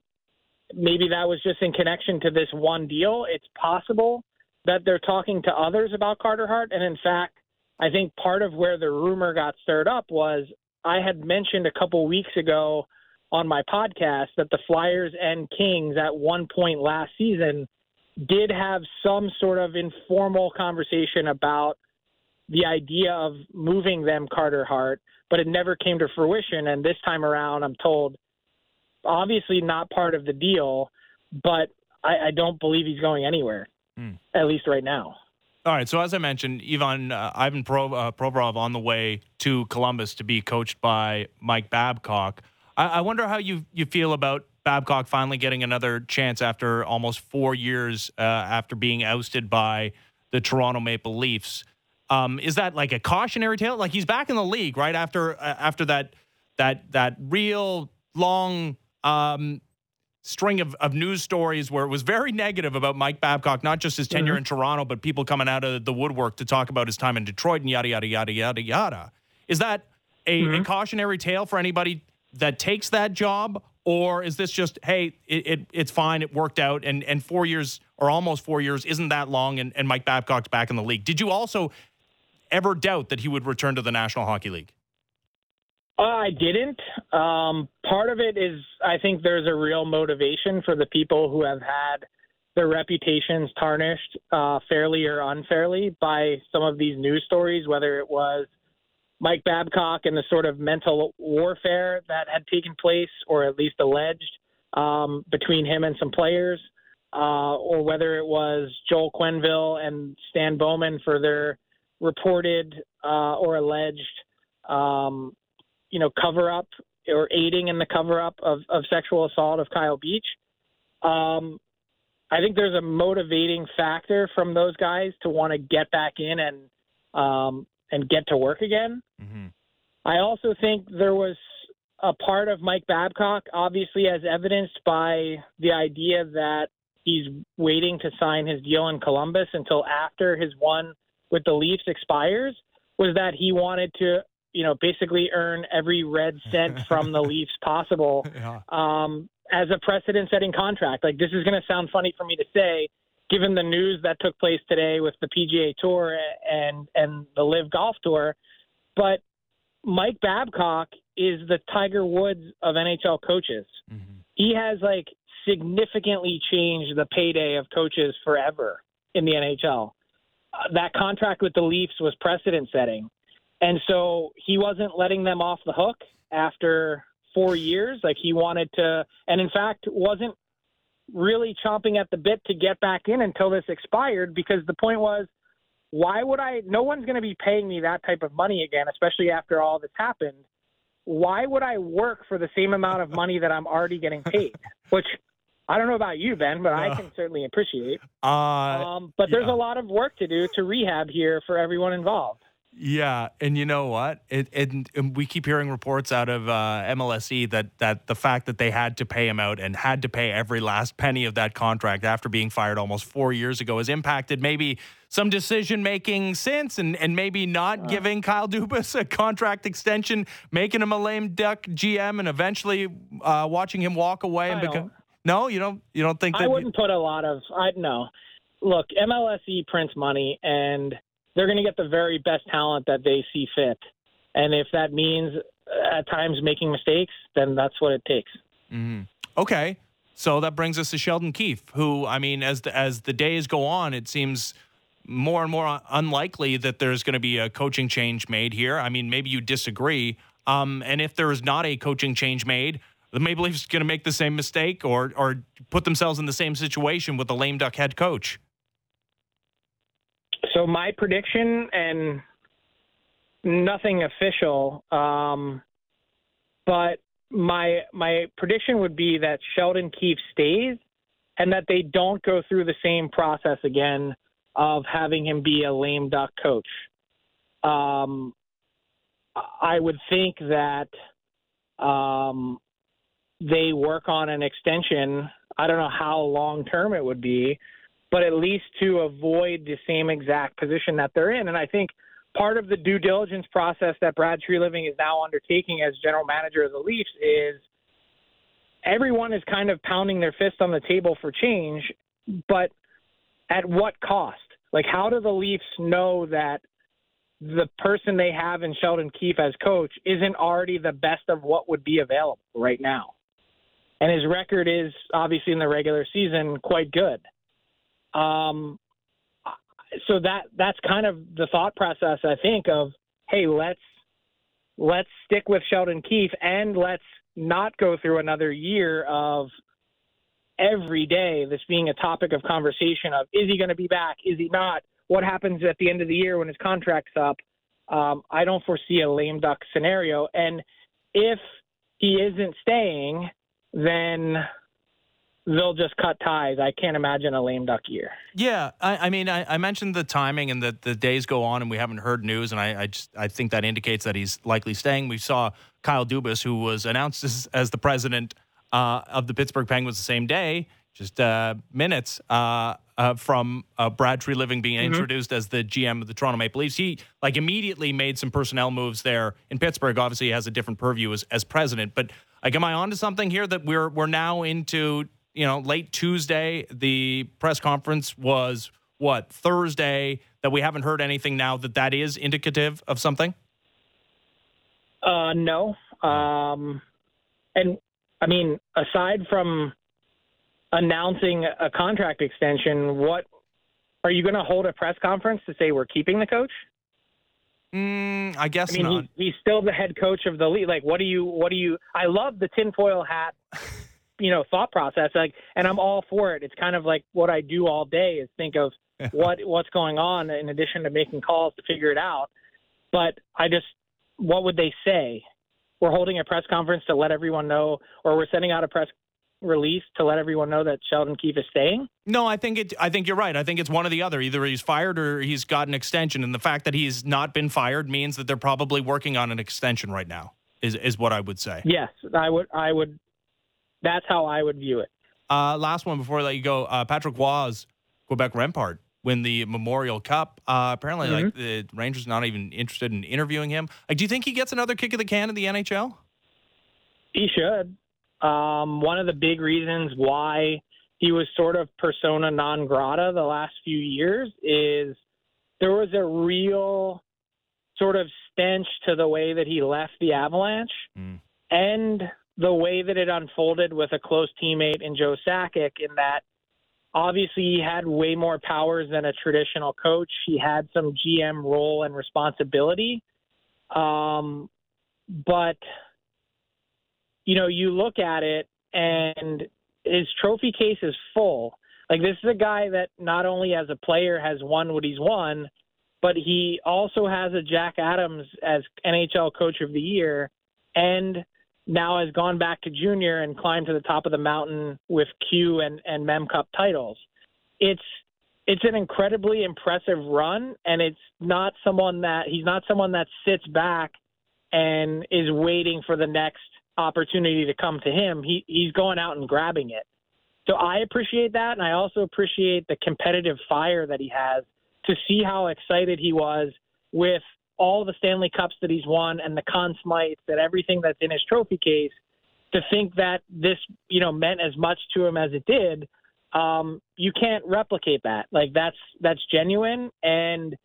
maybe that was just in connection to this one deal. It's possible that they're talking to others about Carter Hart. And in fact, I think part of where the rumor got stirred up was I had mentioned a couple weeks ago on my podcast that the Flyers and Kings at one point last season did have some sort of informal conversation about the idea of moving them Carter Hart, but it never came to fruition. And this time around, I'm told, obviously not part of the deal, but I, I don't believe he's going anywhere, mm. at least right now. All right, so as I mentioned, Ivan, uh, Ivan Pro, uh, Provorov on the way to Columbus to be coached by Mike Babcock. I, I wonder how you, you feel about Babcock finally getting another chance after almost four years uh, after being ousted by the Toronto Maple Leafs. Um, is that like a cautionary tale? Like he's back in the league right after uh, after that that that real long um, string of, of news stories where it was very negative about Mike Babcock, not just his tenure mm-hmm. in Toronto, but people coming out of the woodwork to talk about his time in Detroit and yada, yada, yada, yada, yada. Is that a, mm-hmm. a cautionary tale for anybody that takes that job? Or is this just, hey, it, it it's fine, it worked out, and, and four years or almost four years isn't that long, and, and Mike Babcock's back in the league? Did you also ever doubt that he would return to the National Hockey League? I didn't. Um, part of it is I think there's a real motivation for the people who have had their reputations tarnished uh, fairly or unfairly by some of these news stories, whether it was Mike Babcock and the sort of mental warfare that had taken place, or at least alleged, um, between him and some players, uh, or whether it was Joel Quenneville and Stan Bowman for their reported uh, or alleged um, you know, cover-up or aiding in the cover-up of, of sexual assault of Kyle Beach. Um, I think there's a motivating factor from those guys to want to get back in and um, and get to work again. Mm-hmm. I also think there was a part of Mike Babcock, obviously as evidenced by the idea that he's waiting to sign his deal in Columbus until after his one with the Leafs expires, was that he wanted to, you know, basically earn every red cent from the Leafs possible yeah. um, as a precedent-setting contract. Like, this is going to sound funny for me to say, given the news that took place today with the P G A Tour and, and the LIV Golf Tour, but Mike Babcock is the Tiger Woods of N H L coaches. Mm-hmm. He has, like, significantly changed the payday of coaches forever in the N H L. Uh, that contract with the Leafs was precedent-setting. And so he wasn't letting them off the hook after four years. Like he wanted to, and in fact, wasn't really chomping at the bit to get back in until this expired, because the point was, why would I, no one's going to be paying me that type of money again, especially after all this happened. Why would I work for the same amount of money that I'm already getting paid? Which I don't know about you, Ben, but uh, I can certainly appreciate. Uh, um, but there's yeah. a lot of work to do to rehab here for everyone involved. Yeah, and you know what? It, it, and we keep hearing reports out of uh, M L S E that, that the fact that they had to pay him out and had to pay every last penny of that contract after being fired almost four years ago has impacted maybe some decision-making since, and, and maybe not uh, giving Kyle Dubas a contract extension, making him a lame duck G M, and eventually uh, watching him walk away. And beca- No, you don't You don't think that... I wouldn't put a lot of... I No. Look, M L S E prints money, and... they're going to get the very best talent that they see fit. And if that means at times making mistakes, then that's what it takes. Mm-hmm. Okay. So that brings us to Sheldon Keefe, who, I mean, as the, as the days go on, it seems more and more unlikely that there's going to be a coaching change made here. I mean, maybe you disagree. Um, and if there is not a coaching change made, the Maple Leafs are going to make the same mistake or or put themselves in the same situation with a lame duck head coach. So my prediction, and nothing official, um, but my my prediction would be that Sheldon Keefe stays and that they don't go through the same process again of having him be a lame duck coach. Um, I would think that um, they work on an extension. I don't know how long-term it would be, but at least to avoid the same exact position that they're in. And I think part of the due diligence process that Brad Treliving is now undertaking as general manager of the Leafs is everyone is kind of pounding their fist on the table for change, but at what cost? Like, how do the Leafs know that the person they have in Sheldon Keefe as coach isn't already the best of what would be available right now? and his record is obviously in the regular season quite good. Um, so that that's kind of the thought process, I think, of, hey, let's let's stick with Sheldon Keefe and let's not go through another year of every day this being a topic of conversation of, is he going to be back? Is he not? What happens at the end of the year when his contract's up? Um, I don't foresee a lame duck scenario. And if he isn't staying, then they'll just cut ties. I can't imagine a lame duck year. Yeah, I, I mean, I, I mentioned the timing and that the days go on and we haven't heard news, and I, I just I think that indicates that he's likely staying. We saw Kyle Dubas, who was announced as, as the president uh, of the Pittsburgh Penguins the same day, just uh, minutes uh, uh, from uh, Brad Treliving being mm-hmm. introduced as the G M of the Toronto Maple Leafs. He like immediately made some personnel moves there in Pittsburgh. Obviously, he has a different purview as, as president, but like, am I onto something here that we're we're now into? You know, late Tuesday, the press conference was, what, Thursday, that we haven't heard anything now that that is indicative of something? Uh, no. Um, and, I mean, aside from announcing a contract extension, what are you going to hold a press conference to say we're keeping the coach? Mm, I guess I mean, not. He, he's still the head coach of the league. Like, what do you, what do you, I love the tinfoil hat. You know, thought process, like, and I'm all for it. It's kind of like what I do all day is think of what what's going on in addition to making calls to figure it out. But I just, what would they say? We're holding a press conference to let everyone know, or we're sending out a press release to let everyone know that Sheldon Keefe is staying? No, I think it. I think you're right. I think it's one or the other. Either he's fired or he's got an extension. And the fact that he's not been fired means that they're probably working on an extension right now is, is what I would say. Yes, I would. I would. That's how I would view it. Uh, last one before I let you go. Uh, Patrick Roy's Quebec Rempart win the Memorial Cup. Uh, apparently, mm-hmm. like the Rangers not even interested in interviewing him. Like, do you think he gets another kick of the can in the N H L? He should. Um, one of the big reasons why he was sort of persona non grata the last few years is there was a real sort of stench to the way that he left the Avalanche. Mm. And the way that it unfolded with a close teammate in Joe Sakic, in that obviously he had way more powers than a traditional coach. He had some G M role and responsibility. Um, but, you know, you look at it and his trophy case is full. Like, this is a guy that not only as a player has won what he's won, but he also has a Jack Adams as N H L Coach of the Year, and now has gone back to junior and climbed to the top of the mountain with Q and, and Mem Cup titles. It's it's an incredibly impressive run, and it's not someone that he's not someone that sits back and is waiting for the next opportunity to come to him. He he's going out and grabbing it. So I appreciate that, and I also appreciate the competitive fire that he has to see how excited he was with all the Stanley Cups that he's won and the Conn Smites and everything that's in his trophy case, to think that this, you know, meant as much to him as it did. Um, you can't replicate that. Like, that's, that's genuine. And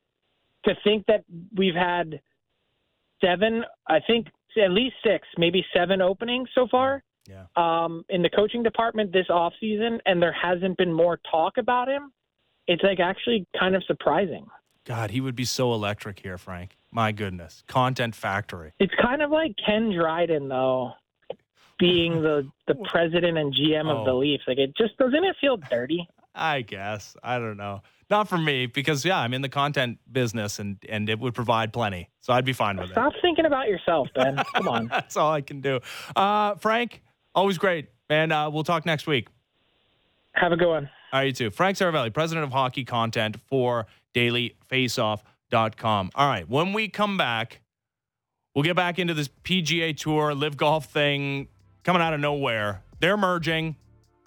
to think that we've had seven, I think at least six, maybe seven openings so far yeah. um, in the coaching department this off season, and there hasn't been more talk about him. It's like actually kind of surprising. God, he would be so electric here, Frank. My goodness. Content factory. It's kind of like Ken Dryden, though, being the, the president and G M oh. of the Leafs. Like, it just doesn't it feel dirty? I guess. I don't know. Not for me, because, yeah, I'm in the content business, and, and it would provide plenty. So I'd be fine with Stop it. Stop thinking about yourself, Ben. Come on. That's all I can do. Uh, Frank, always great. And uh, we'll talk next week. Have a good one. All right, you too. Frank Seravalli, president of hockey content for daily faceoff dot com. All right, when we come back, we'll get back into this P G A Tour, Live Golf thing coming out of nowhere. They're merging.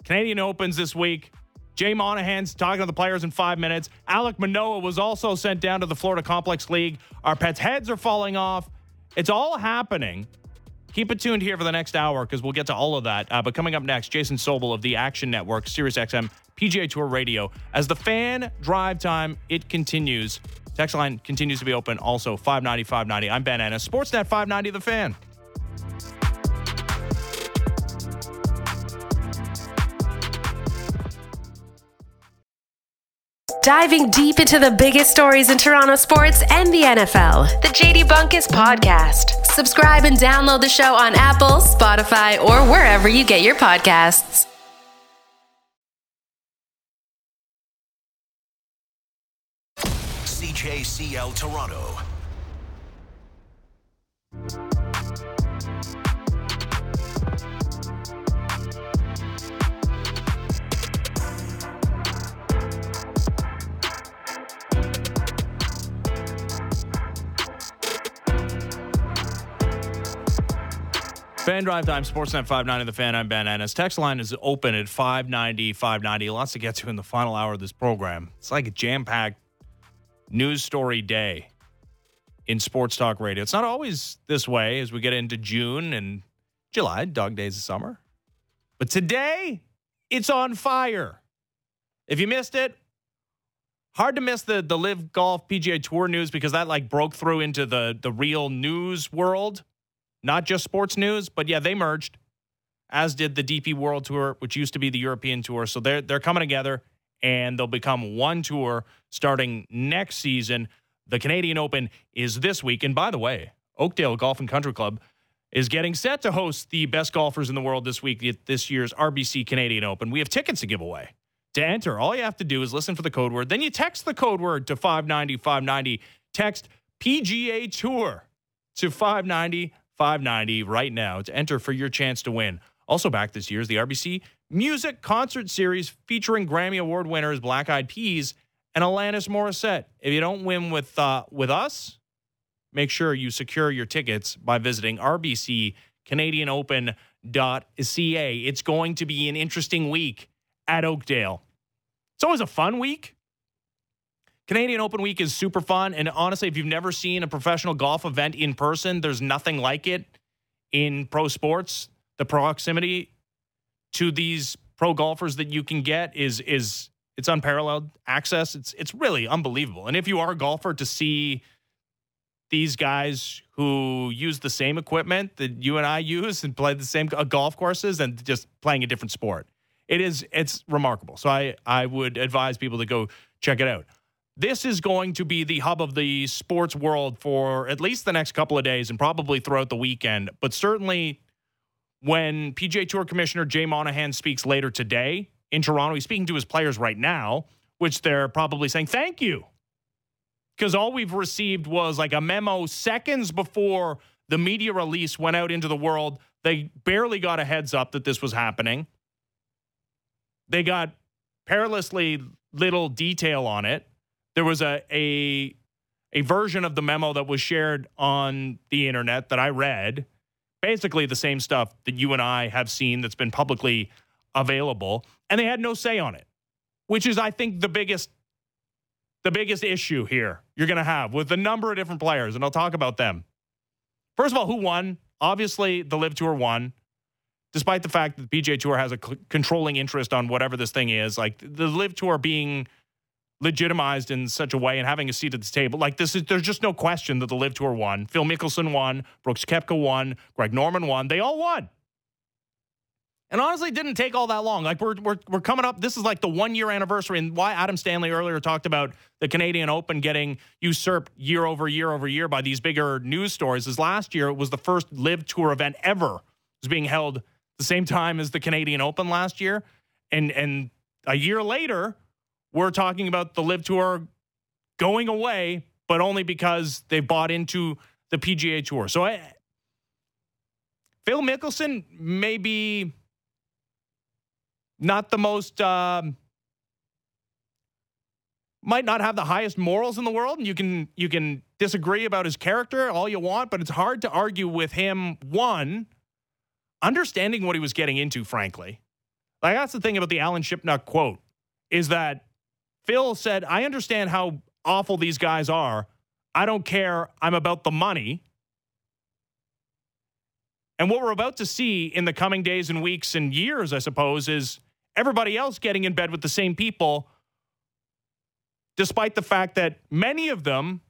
Canadian Opens this week. Jay Monahan's talking to the players in five minutes. Alek Manoah was also sent down to the Florida Complex League. Our pets' heads are falling off. It's all happening. Keep it tuned here for the next hour because we'll get to all of that. Uh, but coming up next, Jason Sobel of the Action Network, Sirius X M, P G A Tour Radio. As the fan drive time, it continues. Text line continues to be open also, five ninety, five ninety. I'm Ben Ennis, Sportsnet five ninety The Fan. Diving deep into the biggest stories in Toronto sports and the N F L, the J D Bunkus Podcast. Subscribe and download the show on Apple, Spotify, or wherever you get your podcasts. C J C L Toronto. Fan Drive Time, Sportsnet five ninety, The Fan. I'm Ben Ennis. Text line is open at five ninety, five ninety. Lots to get to in the final hour of this program. It's like a jam-packed news story day in sports talk radio. It's not always this way as we get into June and July, dog days of summer. But today, it's on fire. If you missed it, hard to miss the, the LIV Golf P G A Tour news because that like broke through into the, the real news world. Not just sports news, but yeah, they merged, as did the D P World Tour, which used to be the European Tour. So they're they're coming together, and they'll become one tour starting next season. The Canadian Open is this week. And by the way, Oakdale Golf and Country Club is getting set to host the best golfers in the world this week at this year's R B C Canadian Open. We have tickets to give away. To enter, all you have to do is listen for the code word. Then you text the code word to five ninety, five ninety. Text P G A Tour to five ninety, five ninety right now to enter for your chance to win. Also back this year is the R B C Music Concert Series featuring Grammy Award winners Black Eyed Peas and Alanis Morissette. If you don't win with uh, with us, make sure you secure your tickets by visiting r b c canadian open dot c a. It's going to be an interesting week at Oakdale. It's always a fun week. Canadian Open Week is super fun, and honestly, if you've never seen a professional golf event in person, there's nothing like it in pro sports. The proximity to these pro golfers that you can get is is it's unparalleled access. It's it's really unbelievable. And if you are a golfer, to see these guys who use the same equipment that you and I use and play the same golf courses and just playing a different sport, it is it's remarkable. So I I would advise people to go check it out. This is going to be the hub of the sports world for at least the next couple of days and probably throughout the weekend. But certainly when P G A Tour Commissioner Jay Monahan speaks later today in Toronto, he's speaking to his players right now, which they're probably saying, thank you. Because all we've received was like a memo seconds before the media release went out into the world. They barely got a heads up that this was happening. They got perilously little detail on it. There was a, a a version of the memo that was shared on the internet that I read, basically the same stuff that you and I have seen that's been publicly available, and they had no say on it, which is, I think, the biggest the biggest issue here you're going to have with a number of different players, and I'll talk about them. First of all, who won? Obviously, the LIV Tour won, despite the fact that the P G A Tour has a c- controlling interest on whatever this thing is. Like, the LIV Tour being legitimized in such a way and having a seat at the table. Like, this is, there's just no question that the LIV Tour won. Phil Mickelson won. Brooks Koepka won. Greg Norman won. They all won. And honestly, it didn't take all that long. Like, we're, we're, we're coming up. This is like the one-year anniversary, and why Adam Stanley earlier talked about the Canadian Open getting usurped year over year over year by these bigger news stories is last year it was the first LIV Tour event ever. It was being held the same time as the Canadian Open last year. And, and a year later, we're talking about the LIV Tour going away, but only because they bought into the P G A Tour. So I, Phil Mickelson may be not the most, um, might not have the highest morals in the world. And you can, you can disagree about his character all you want, but it's hard to argue with him, one, understanding what he was getting into, frankly. Like, that's the thing about the Alan Shipnuck quote, is that Phil said, I understand how awful these guys are. I don't care. I'm about the money. And what we're about to see in the coming days and weeks and years, I suppose, is everybody else getting in bed with the same people, despite the fact that many of them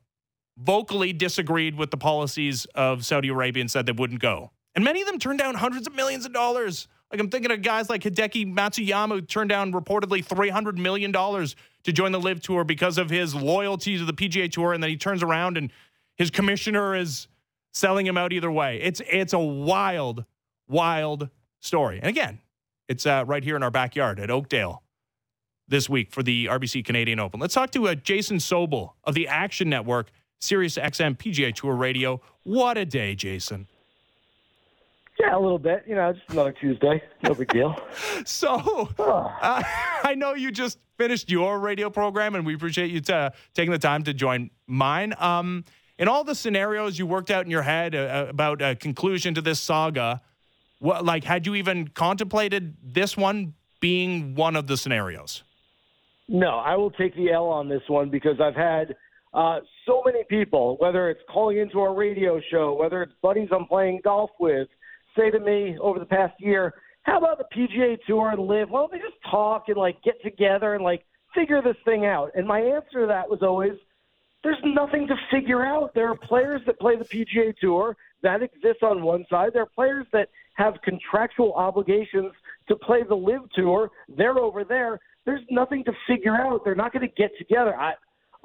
vocally disagreed with the policies of Saudi Arabia and said they wouldn't go. And many of them turned down hundreds of millions of dollars. Like, I'm thinking of guys like Hideki Matsuyama, who turned down reportedly three hundred million dollars to join the LIV Tour because of his loyalty to the P G A Tour, and then he turns around and his commissioner is selling him out either way. It's it's a wild, wild story. And again, it's uh, right here in our backyard at Oakdale this week for the R B C Canadian Open. Let's talk to uh, Jason Sobel of the Action Network, Sirius X M P G A Tour Radio. What a day, Jason. Yeah, a little bit. You know, just another Tuesday. No big deal. So, uh, I know you just finished your radio program, and we appreciate you t- taking the time to join mine. Um, in all the scenarios you worked out in your head uh, about a conclusion to this saga, what, like, had you even contemplated this one being one of the scenarios? No, I will take the L on this one because I've had uh, so many people, whether it's calling into our radio show, whether it's buddies I'm playing golf with, say to me over the past year, how about the P G A Tour and LIV? Why don't they just talk and, like, get together and, like, figure this thing out? And my answer to that was always, there's nothing to figure out. There are players that play the P G A Tour that exists on one side. There are players that have contractual obligations to play the LIV Tour. They're over there. There's nothing to figure out. They're not going to get together. I,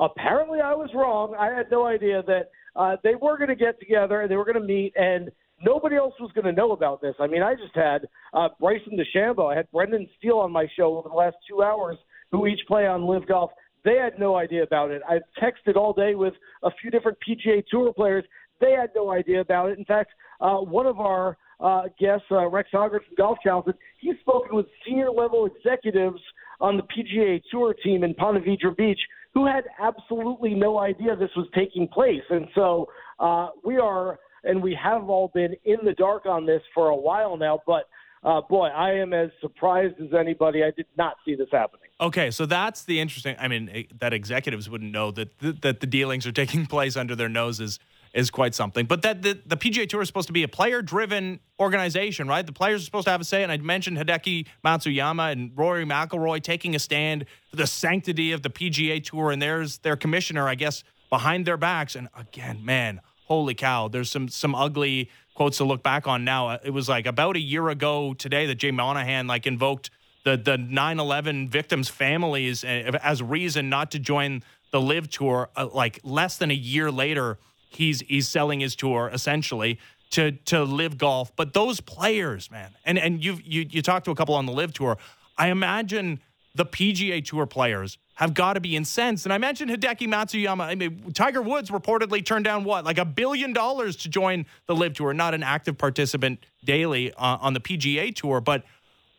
apparently I was wrong. I had no idea that uh, they were going to get together and they were going to meet, and nobody else was going to know about this. I mean, I just had uh, Bryson DeChambeau. I had Brendan Steele on my show over the last two hours who each play on LIV Golf. They had no idea about it. I texted all day with a few different P G A Tour players. They had no idea about it. In fact, uh, one of our uh, guests, uh, Rex Hoggard from Golf Johnson, he's spoken with senior-level executives on the P G A Tour team in Ponte Vedra Beach who had absolutely no idea this was taking place. And so uh, we are... And we have all been in the dark on this for a while now, but uh, boy, I am as surprised as anybody. I did not see this happening. Okay, so that's the interesting. I mean, that executives wouldn't know that th- that the dealings are taking place under their noses is quite something. But that the, the P G A Tour is supposed to be a player-driven organization, right? The players are supposed to have a say. And I mentioned Hideki Matsuyama and Rory McIlroy taking a stand for the sanctity of the P G A Tour, and there's their commissioner, I guess, behind their backs. And again, man. Holy cow, there's some some ugly quotes to look back on now. It was like about a year ago today that Jay Monahan like invoked the, the nine eleven victims' families as reason not to join the LIV Tour. Uh, like less than a year later, he's he's selling his tour essentially to to LIV Golf. But those players, man, and, and you've, you you talked to a couple on the LIV Tour, I imagine the P G A Tour players have got to be incensed. And I mentioned Hideki Matsuyama. I mean, Tiger Woods reportedly turned down what? Like a billion dollars to join the LIV Tour, not an active participant daily uh, on the P G A Tour. But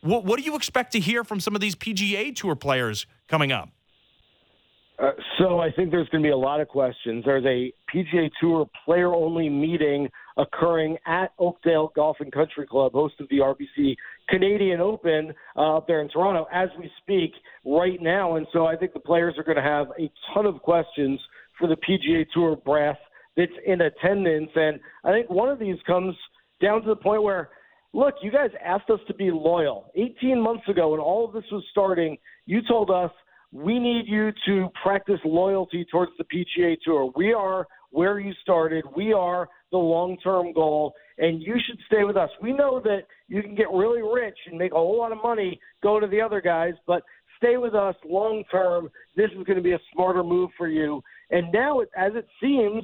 wh- what do you expect to hear from some of these P G A Tour players coming up? Uh, so I think there's going to be a lot of questions. There's a P G A Tour player-only meeting occurring at Oakdale Golf and Country Club, host of the R B C Canadian Open uh, up there in Toronto, as we speak right now. And so I think the players are going to have a ton of questions for the P G A Tour brass that's in attendance. And I think one of these comes down to the point where, look, you guys asked us to be loyal. eighteen months ago, when all of this was starting, you told us, we need you to practice loyalty towards the P G A Tour. We are where you started. We are the long-term goal, and you should stay with us. We know that you can get really rich and make a whole lot of money go to the other guys, but stay with us long-term. This is going to be a smarter move for you. And now, as it seems,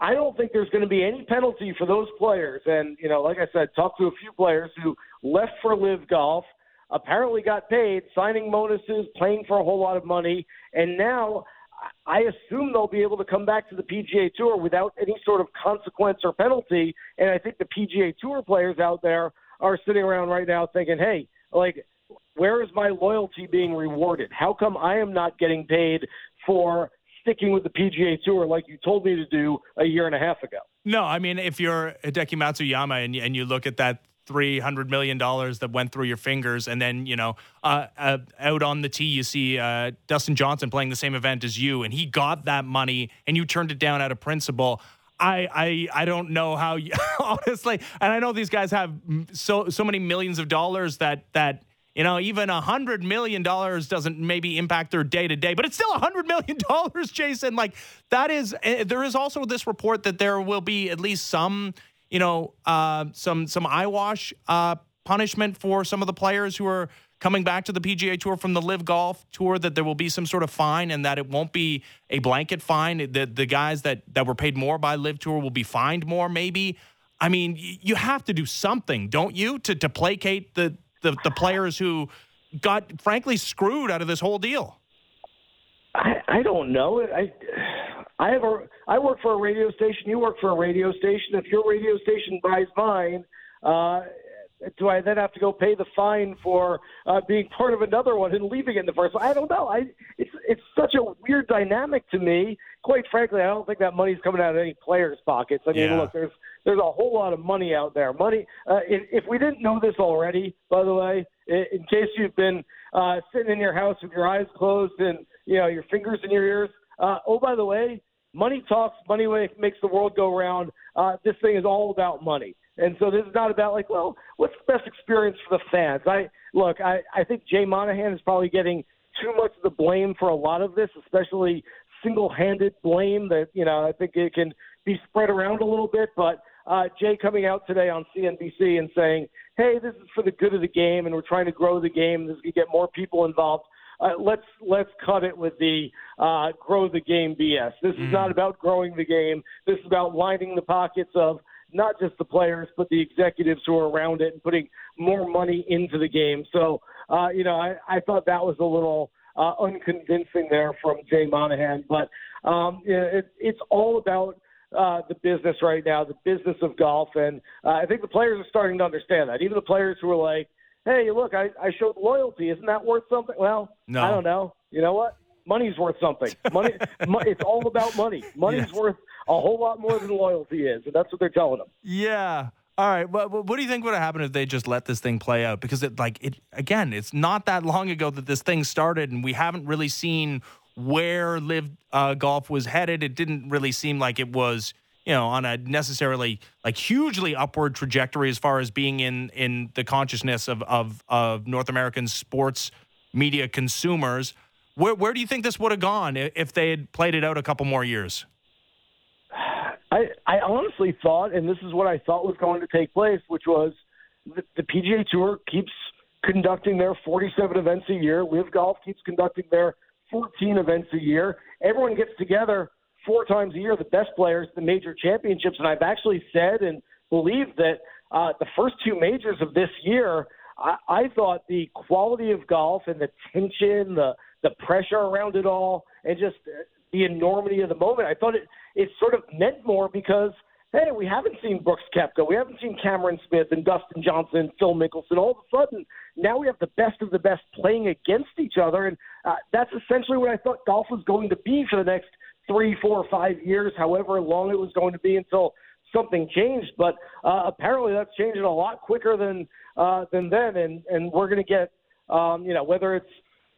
I don't think there's going to be any penalty for those players. And, you know, like I said, talked to a few players who left for LIV Golf, apparently got paid, signing bonuses, playing for a whole lot of money, and now I assume they'll be able to come back to the P G A Tour without any sort of consequence or penalty, and I think the P G A Tour players out there are sitting around right now thinking, hey, like, where is my loyalty being rewarded? How come I am not getting paid for sticking with the P G A Tour like you told me to do a year and a half ago? No, I mean, if you're Hideki Matsuyama and, and you look at that three hundred million dollars that went through your fingers. And then, you know, uh, uh, out on the tee, you see uh, Dustin Johnson playing the same event as you, and he got that money and you turned it down out of principle. I I, I don't know how, you, honestly, and I know these guys have so so many millions of dollars that, that you know, even one hundred million dollars doesn't maybe impact their day-to-day, but it's still one hundred million dollars, Jason. Like, that is, there is also this report that there will be at least some you know, uh, some some eyewash uh, punishment for some of the players who are coming back to the P G A Tour from the LIV Golf Tour that there will be some sort of fine and that it won't be a blanket fine, that the guys that, that were paid more by LIV Tour will be fined more maybe? I mean, you have to do something, don't you, to, to placate the, the, the players who got, frankly, screwed out of this whole deal? I, I don't know. I I have a I work for a radio station. You work for a radio station. If your radio station buys mine, uh, do I then have to go pay the fine for uh, being part of another one and leaving in the first one? I don't know. I it's it's such a weird dynamic to me. Quite frankly, I don't think that money's coming out of any players' pockets. I mean, yeah. look, there's there's a whole lot of money out there. Money. Uh, if, if we didn't know this already, by the way, in, in case you've been uh, sitting in your house with your eyes closed and you know, your fingers in your ears. Uh, oh, by the way, money talks, money makes the world go round. Uh, this thing is all about money. And so this is not about like, well, what's the best experience for the fans? I Look, I, I think Jay Monahan is probably getting too much of the blame for a lot of this, especially single-handed blame that, you know, I think it can be spread around a little bit. But uh, Jay coming out today on C N B C and saying, hey, this is for the good of the game and we're trying to grow the game. This could get more people involved. Uh, let's let's cut it with the uh, grow the game B S. This is mm. not about growing the game. This is about lining the pockets of not just the players, but the executives who are around it and putting more money into the game. So, uh, you know, I, I thought that was a little uh, unconvincing there from Jay Monahan. But um, it, it's all about uh, the business right now, the business of golf. And uh, I think the players are starting to understand that. Even the players who are like, hey, look, I, I showed loyalty. Isn't that worth something? Well, no. I don't know. You know what? Money's worth something. Money, mo- it's all about money. Money's yes. worth a whole lot more than loyalty is, and that's what they're telling them. Yeah. All right. Well, what do you think would have happened if they just let this thing play out? Because, it, like, it again, it's not that long ago that this thing started, and we haven't really seen where LIV uh, Golf was headed. It didn't really seem like it was – you know, on a necessarily like hugely upward trajectory as far as being in, in the consciousness of, of, of North American sports media consumers. Where where do you think this would have gone if they had played it out a couple more years? I I honestly thought, and this is what I thought was going to take place, which was the, the P G A Tour keeps conducting their forty-seven events a year. LIV Golf keeps conducting their fourteen events a year. Everyone gets together four times a year, the best players, the major championships. And I've actually said and believed that uh, the first two majors of this year, I, I thought the quality of golf and the tension, the, the pressure around it all, and just the enormity of the moment, I thought it, it sort of meant more because, hey, we haven't seen Brooks Koepka. We haven't seen Cameron Smith and Dustin Johnson and Phil Mickelson. All of a sudden, now we have the best of the best playing against each other. And uh, that's essentially what I thought golf was going to be for the next three, four, five years, however long it was going to be until something changed. But uh, apparently that's changing a lot quicker than uh, than then. And, and we're going to get, um, you know, whether it's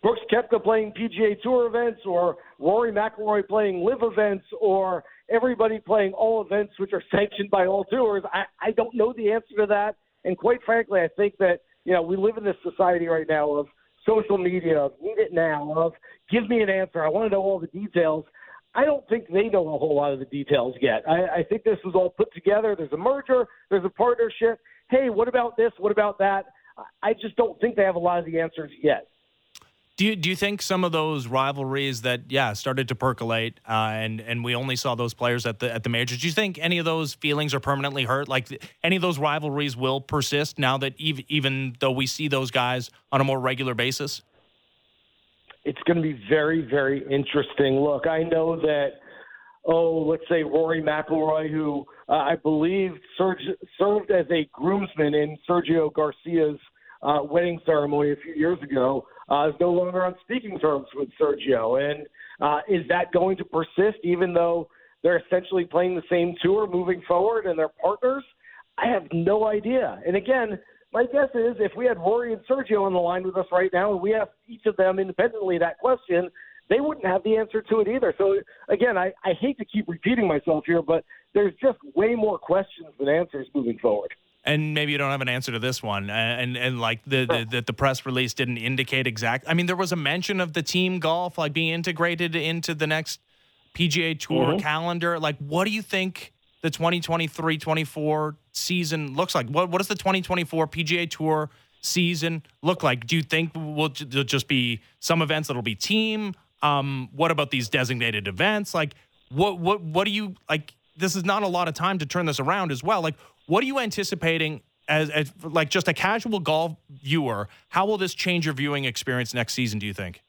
Brooks Koepka playing P G A Tour events or Rory McIlroy playing LIV events or everybody playing all events which are sanctioned by all tours, I, I don't know the answer to that. And quite frankly, I think that, you know, we live in this society right now of social media, of need it now, of give me an answer. I want to know all the details. I don't think they know a whole lot of the details yet. I, I think this was all put together. There's a merger. There's a partnership. Hey, what about this? What about that? I just don't think they have a lot of the answers yet. Do you, do you think some of those rivalries that, yeah, started to percolate uh, and, and we only saw those players at the at the majors, do you think any of those feelings are permanently hurt? Like the, any of those rivalries will persist now that ev- even though we see those guys on a more regular basis? It's going to be very, very interesting. Look, I know that, oh, let's say Rory McIlroy, who uh, I believe serg- served as a groomsman in Sergio Garcia's uh, wedding ceremony a few years ago, uh, is no longer on speaking terms with Sergio. And uh, is that going to persist even though they're essentially playing the same tour moving forward and they're partners? I have no idea. And again, my guess is if we had Rory and Sergio on the line with us right now and we asked each of them independently that question, they wouldn't have the answer to it either. So, again, I, I hate to keep repeating myself here, but there's just way more questions than answers moving forward. And maybe you don't have an answer to this one. And, and, and like, the, the, the, the press release didn't indicate exact. I mean, there was a mention of the team golf, like, being integrated into the next P G A Tour mm-hmm. calendar. Like, what do you think the twenty twenty-three twenty-four season looks like? What, what does the twenty twenty-four P G A Tour season look like? Do you think will there'll just be some events that'll be team? Um, what about these designated events? Like, what what what do you like? This is not a lot of time to turn this around as well. Like, what are you anticipating as, as like just a casual golf viewer? How will this change your viewing experience next season, do you think?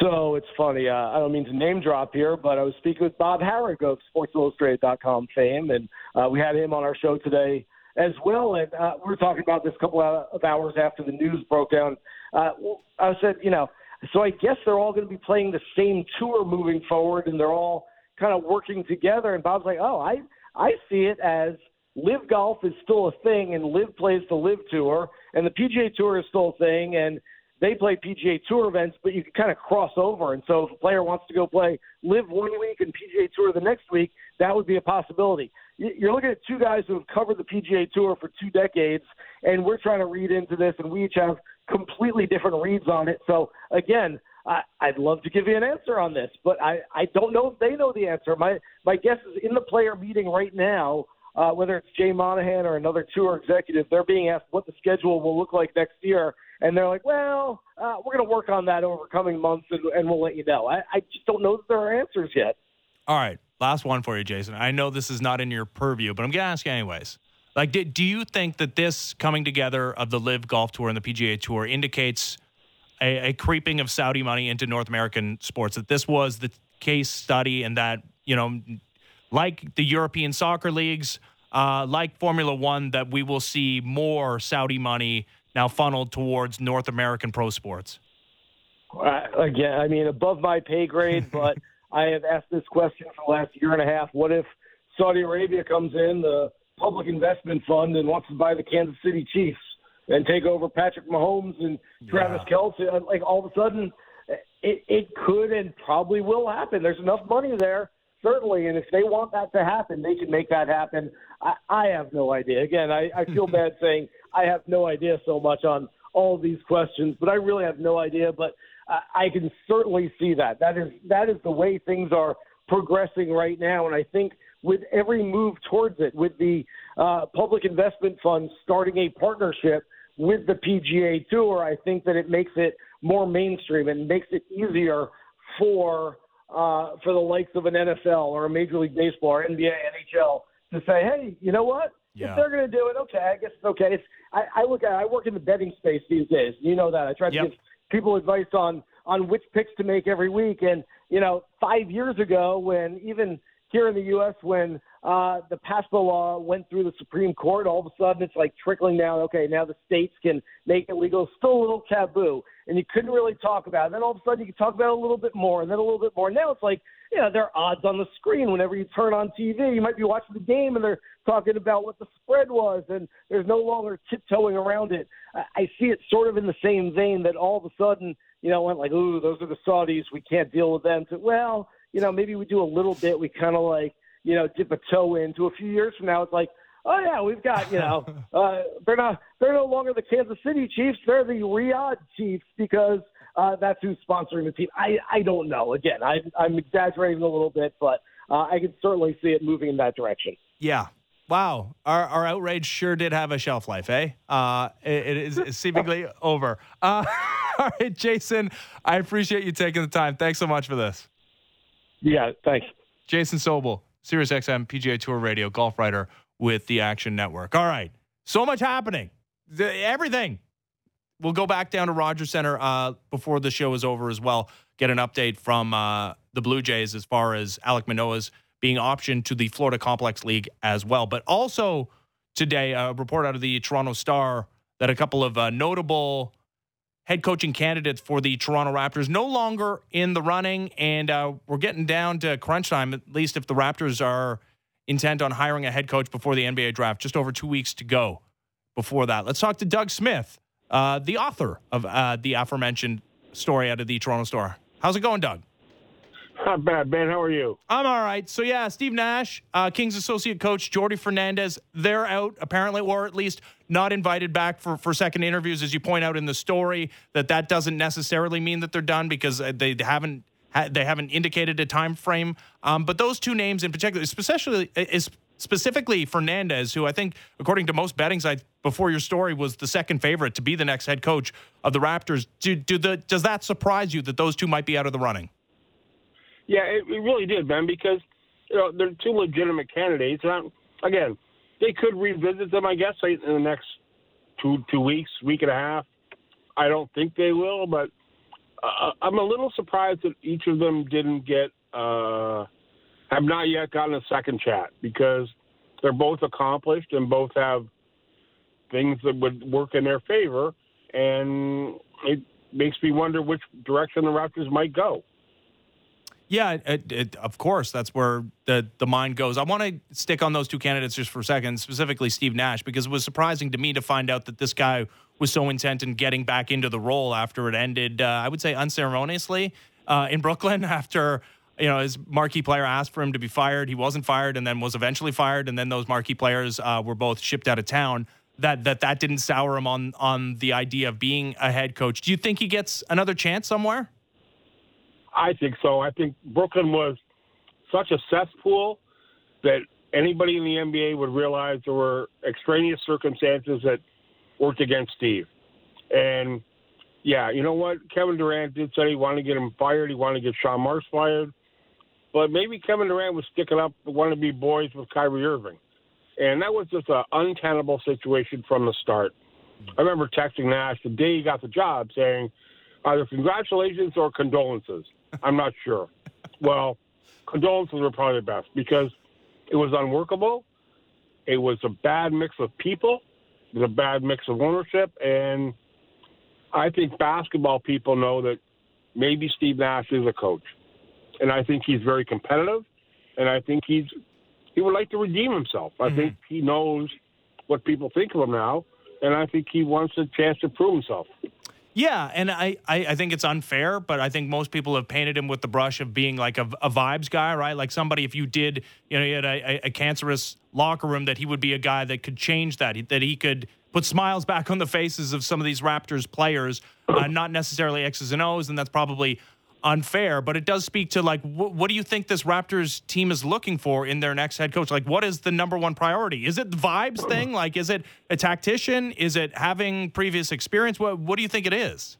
So it's funny. Uh, I don't mean to name drop here, but I was speaking with Bob Harrig of sports illustrated dot com fame, and uh, we had him on our show today as well. And uh, we were talking about this a couple of hours after the news broke down. Uh, I said, you know, so I guess they're all going to be playing the same tour moving forward, and they're all kind of working together. And Bob's like, oh, I, I see it as LIV Golf is still a thing, and LIV plays the LIV Tour, and the P G A Tour is still a thing, and they play P G A Tour events, but you can kind of cross over. And so if a player wants to go play LIV one week and P G A Tour the next week, that would be a possibility. You're looking at two guys who have covered the P G A Tour for two decades, and we're trying to read into this, and we each have completely different reads on it. So, again, I, I'd love to give you an answer on this, but I, I don't know if they know the answer. My, my guess is in the player meeting right now, uh, whether it's Jay Monahan or another tour executive, they're being asked what the schedule will look like next year. And they're like, well, uh, we're going to work on that over coming months, and, and we'll let you know. I, I just don't know that there are answers yet. All right. Last one for you, Jason. I know this is not in your purview, but I'm going to ask you anyways. Like, do, do you think that this coming together of the LIV Golf Tour and the P G A Tour indicates a, a creeping of Saudi money into North American sports, that this was the case study and that, you know, like the European soccer leagues, uh, like Formula One, that we will see more Saudi money now funneled towards North American pro sports? Uh, again, I mean, above my pay grade, but I have asked this question for the last year and a half. What if Saudi Arabia comes in, the public investment fund, and wants to buy the Kansas City Chiefs and take over Patrick Mahomes and Travis yeah. Kelce? Like, all of a sudden, it, it could and probably will happen. There's enough money there, certainly, and if they want that to happen, they can make that happen. I, I have no idea. Again, I, I feel bad saying I have no idea so much on all these questions, but I really have no idea. But uh, I can certainly see that. That is that is the way things are progressing right now, and I think with every move towards it, with the uh, public investment fund starting a partnership with the P G A Tour, I think that it makes it more mainstream and makes it easier for uh, for the likes of an N F L or a Major League Baseball or N B A, N H L to say, hey, you know what? Yeah. If they're going to do it, okay, I guess it's okay. It's, I, I look at, I work in the betting space these days. You know that. I try to yep. give people advice on, on which picks to make every week. And, you know, five years ago, when even here in the U S, when uh, the PASPA law went through the Supreme Court, all of a sudden it's like trickling down. Okay, now the states can make it legal. It's still a little taboo, and you couldn't really talk about it. And then all of a sudden you can talk about it a little bit more, and then a little bit more. Now it's like, you know, there are odds on the screen whenever you turn on T V. You might be watching the game, and they're talking about what the spread was, and there's no longer tiptoeing around it. I see it sort of in the same vein that all of a sudden, you know, went like, ooh, those are the Saudis. We can't deal with them. So, well, you know, maybe we do a little bit. We kind of like, you know, dip a toe into a few years from now. It's like, oh, yeah, we've got, you know, uh, they're not, they're no longer the Kansas City Chiefs. They're the Riyadh Chiefs because uh, that's who's sponsoring the team. I, I don't know. Again, I, I'm exaggerating a little bit, but uh, I can certainly see it moving in that direction. Yeah. Wow. Our, our outrage sure did have a shelf life, eh? Uh, it, it is seemingly over. Uh, all right, Jason, I appreciate you taking the time. Thanks so much for this. Yeah, thanks. Jason Sobel, SiriusXM P G A Tour Radio, golf writer with the Action Network. All right, so much happening. The, everything. We'll go back down to Rogers Centre uh, before the show is over as well. Get an update from uh, the Blue Jays as far as Alek Manoah's being optioned to the Florida Complex League as well. But also today, a report out of the Toronto Star that a couple of uh, notable head coaching candidates for the Toronto Raptors no longer in the running, and uh, we're getting down to crunch time, at least if the Raptors are intent on hiring a head coach before the N B A draft. Just over two weeks to go before that. Let's talk to Doug Smith, uh, the author of uh, the aforementioned story out of the Toronto Star. How's it going, Doug? Not bad, Ben. How are you? I'm all right. So, yeah, Steve Nash, uh, Kings associate coach Jordy Fernandez, they're out apparently, or at least not invited back for, for second interviews, as you point out in the story, that that doesn't necessarily mean that they're done because they haven't they haven't indicated a time frame. Um, but those two names in particular, especially, specifically Fernandez, who I think, according to most betting sites before your story, was the second favorite to be the next head coach of the Raptors. Do, do the, does that surprise you that those two might be out of the running? Yeah, it, it really did, Ben, because you know, they're two legitimate candidates. And I, again, they could revisit them, I guess, in the next two two weeks, week and a half. I don't think they will, but uh, I'm a little surprised that each of them didn't get uh, – have not yet gotten a second chat, because they're both accomplished and both have things that would work in their favor, and it makes me wonder which direction the Raptors might go. Yeah, it, it, of course, that's where the, the mind goes. I want to stick on those two candidates just for a second, specifically Steve Nash, because it was surprising to me to find out that this guy was so intent in getting back into the role after it ended, uh, I would say unceremoniously, uh, in Brooklyn after, you know, his marquee player asked for him to be fired. He wasn't fired and then was eventually fired, and then those marquee players uh, were both shipped out of town. That, that that didn't sour him on on the idea of being a head coach. Do you think he gets another chance somewhere? I think so. I think Brooklyn was such a cesspool that anybody in the N B A would realize there were extraneous circumstances that worked against Steve. And, yeah, you know what? Kevin Durant did say he wanted to get him fired. He wanted to get Sean Marks fired. But maybe Kevin Durant was sticking up, wanted to be boys with Kyrie Irving. And that was just an untenable situation from the start. I remember texting Nash the day he got the job saying, either congratulations or condolences. I'm not sure. Well, condolences were probably the best because it was unworkable. It was a bad mix of people. It was a bad mix of ownership. And I think basketball people know that maybe Steve Nash is a coach. And I think he's very competitive. And I think he's he would like to redeem himself. I mm-hmm. think he knows what people think of him now. And I think he wants a chance to prove himself. Yeah, and I, I, I think it's unfair, but I think most people have painted him with the brush of being like a, a vibes guy, right? Like somebody, if you did, you know, you had a, a cancerous locker room, that he would be a guy that could change that, that he could put smiles back on the faces of some of these Raptors players, uh, not necessarily X's and O's, and that's probably unfair. But it does speak to, like, wh- what do you think this Raptors team is looking for in their next head coach? Like, what is the number one priority? Is it the vibes thing? Like, is it a tactician? Is it having previous experience? What What do you think it is?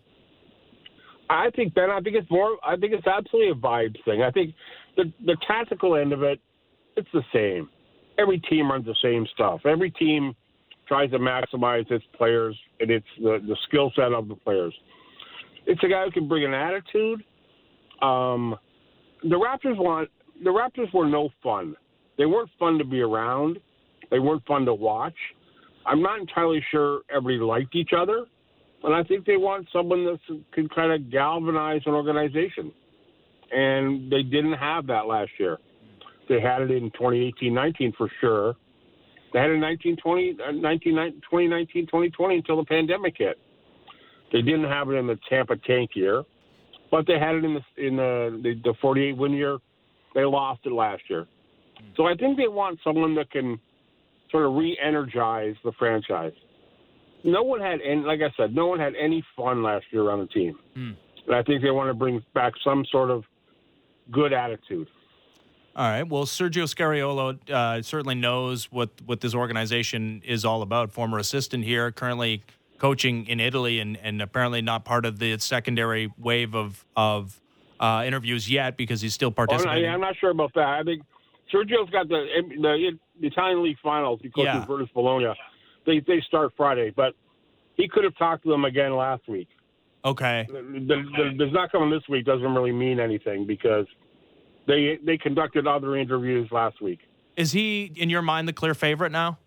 I think, Ben, I think it's more, I think it's absolutely a vibes thing. I think the, the tactical end of it, it's the same. Every team runs the same stuff. Every team tries to maximize its players and it's the, the skill set of the players. It's a guy who can bring an attitude. Um, the Raptors want the Raptors were no fun. They weren't fun to be around. They weren't fun to watch. I'm not entirely sure everybody liked each other, and I think they want someone that could kind of galvanize an organization. And they didn't have that last year. They had it in twenty eighteen nineteen for sure. They had it in nineteen twenty, twenty nineteen, twenty twenty until the pandemic hit. They didn't have it in the Tampa tank year. But they had it in the in the, the forty-eight win year. They lost it last year. So I think they want someone that can sort of re-energize the franchise. No one had, and like I said, no one had any fun last year around the team. Mm. And I think they want to bring back some sort of good attitude. All right. Well, Sergio Scariolo uh, certainly knows what, what this organization is all about. Former assistant here, currently coaching in Italy, and, and apparently not part of the secondary wave of of uh, interviews yet because he's still participating. Oh, no, I'm not sure about that. I think Sergio's got the the, the Italian League Finals. He coaches yeah. Virtus Bologna. They they start Friday, but he could have talked to them again last week. Okay. The, the, the, the not coming this week doesn't really mean anything because they they conducted other interviews last week. Is he, in your mind, the clear favorite now?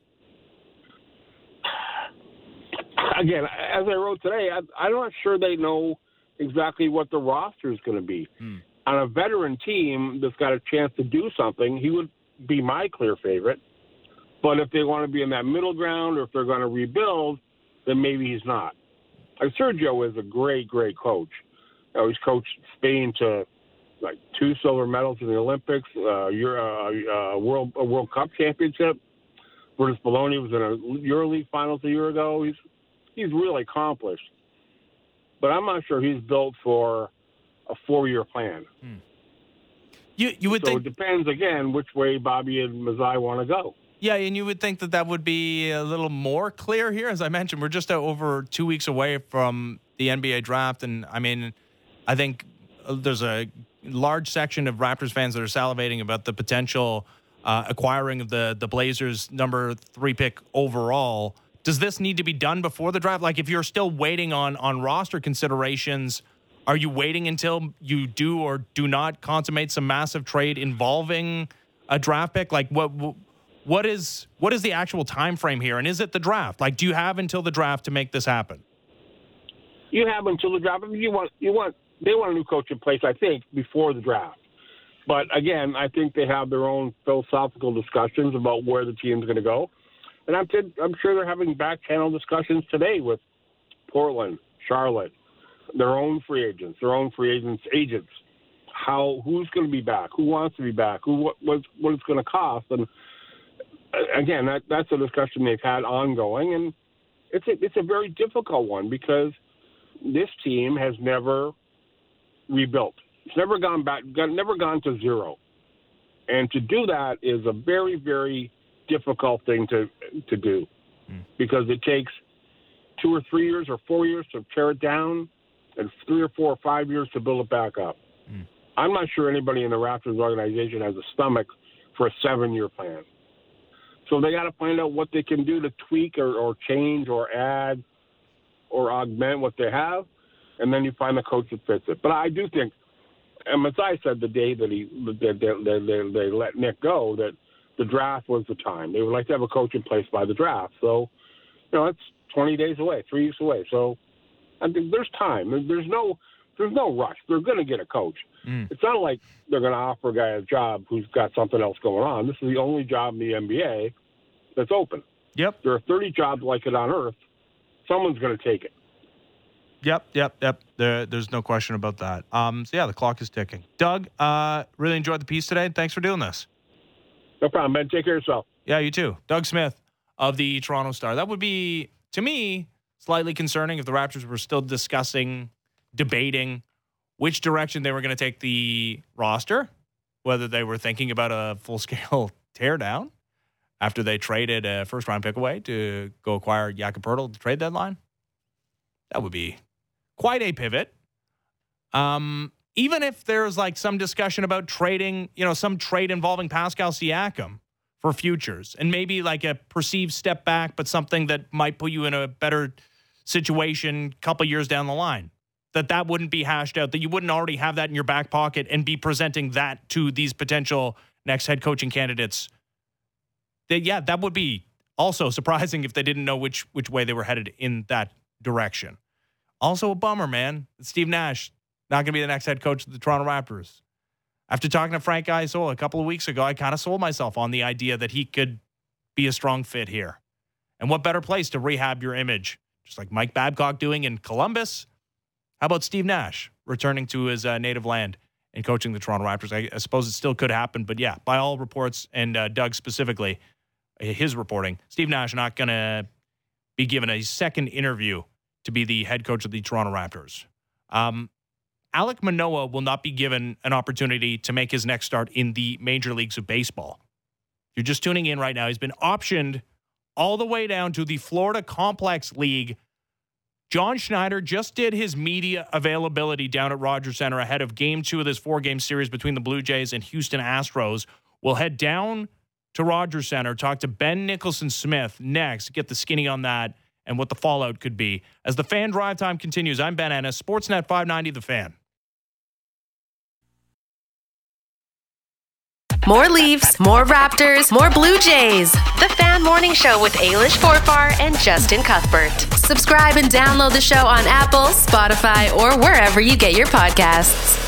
Again, as I wrote today, I, I'm not sure they know exactly what the roster is going to be. Mm. On a veteran team that's got a chance to do something, he would be my clear favorite. But if they want to be in that middle ground or if they're going to rebuild, then maybe he's not. Like Sergio is a great, great coach. You know, he's coached Spain to like two silver medals in the Olympics, uh, Euro, uh, uh, World, a World Cup championship. Virtus Bologna was in a EuroLeague Finals a year ago. He's He's really accomplished, but I'm not sure he's built for a four-year plan. Hmm. You you would so think it depends again which way Bobby and Masai want to go. Yeah, and you would think that that would be a little more clear here. As I mentioned, we're just over two weeks away from the N B A draft, and I mean, I think there's a large section of Raptors fans that are salivating about the potential uh, acquiring of the the Blazers' number three pick overall. Does this need to be done before the draft? Like, if you're still waiting on on roster considerations, are you waiting until you do or do not consummate some massive trade involving a draft pick? Like, what? What is what is the actual time frame here, and is it the draft? Like, do you have until the draft to make this happen? You have until the draft. I mean, you want you want they want a new coach in place, I think, before the draft. But again, I think they have their own philosophical discussions about where the team's going to go, and I'm t- I'm sure they're having back channel discussions today with Portland, Charlotte, their own free agents, their own free agents agents. How who's going to be back? Who wants to be back? Who what what, what it's going to cost? And again, that, that's a discussion they've had ongoing, and it's a, it's a very difficult one because this team has never rebuilt. It's never gone back, got, never gone to zero, and to do that is a very, very difficult thing to to do mm. because it takes two or three years or four years to tear it down, and three or four or five years to build it back up. Mm. I'm not sure anybody in the Raptors organization has a stomach for a seven-year plan. So they got to find out what they can do to tweak or, or change or add or augment what they have, and then you find the coach that fits it. But I do think, and Masai said the day that he that they, that they let Nick go, that the draft was the time. They would like to have a coach in place by the draft. So, you know, it's twenty days away, three weeks away. So I think there's time. There's no there's no rush. They're going to get a coach. Mm. It's not like they're going to offer a guy a job who's got something else going on. This is the only job in the N B A that's open. Yep. There are thirty jobs like it on Earth. Someone's going to take it. Yep, yep, yep. There, there's no question about that. Um, so, yeah, the clock is ticking. Doug, uh, really enjoyed the piece today. Thanks for doing this. No problem, man. Take care of yourself. Yeah, you too. Doug Smith of the Toronto Star. That would be, to me, slightly concerning if the Raptors were still discussing, debating which direction they were going to take the roster, whether they were thinking about a full-scale teardown after they traded a first-round pick away to go acquire Jakob Poeltl at the trade deadline. That would be quite a pivot. Um, even if there's, like, some discussion about trading, you know, some trade involving Pascal Siakam for futures and maybe, like, a perceived step back but something that might put you in a better situation a couple years down the line, that that wouldn't be hashed out, that you wouldn't already have that in your back pocket and be presenting that to these potential next head coaching candidates. That, yeah, that would be also surprising if they didn't know which which way they were headed in that direction. Also a bummer, man. Steve Nash, not going to be the next head coach of the Toronto Raptors. After talking to Frank Isola a couple of weeks ago, I kind of sold myself on the idea that he could be a strong fit here. And what better place to rehab your image? Just like Mike Babcock doing in Columbus. How about Steve Nash returning to his uh, native land and coaching the Toronto Raptors? I, I suppose it still could happen, but yeah, by all reports, and uh, Doug specifically, his reporting, Steve Nash not going to be given a second interview to be the head coach of the Toronto Raptors. Um, Alek Manoah will not be given an opportunity to make his next start in the major leagues of baseball. If you're just tuning in right now, he's been optioned all the way down to the Florida Complex League. John Schneider just did his media availability down at Rogers Center ahead of game two of this four-game series between the Blue Jays and Houston Astros. We'll head down to Rogers Center, talk to Ben Nicholson-Smith next, get the skinny on that and what the fallout could be. As the Fan Drive Time continues, I'm Ben Ennis, Sportsnet five ninety, The Fan. More Leafs, more Raptors, more Blue Jays. The Fan Morning Show with Ailish Forfar and Justin Cuthbert. Subscribe and download the show on Apple, Spotify, or wherever you get your podcasts.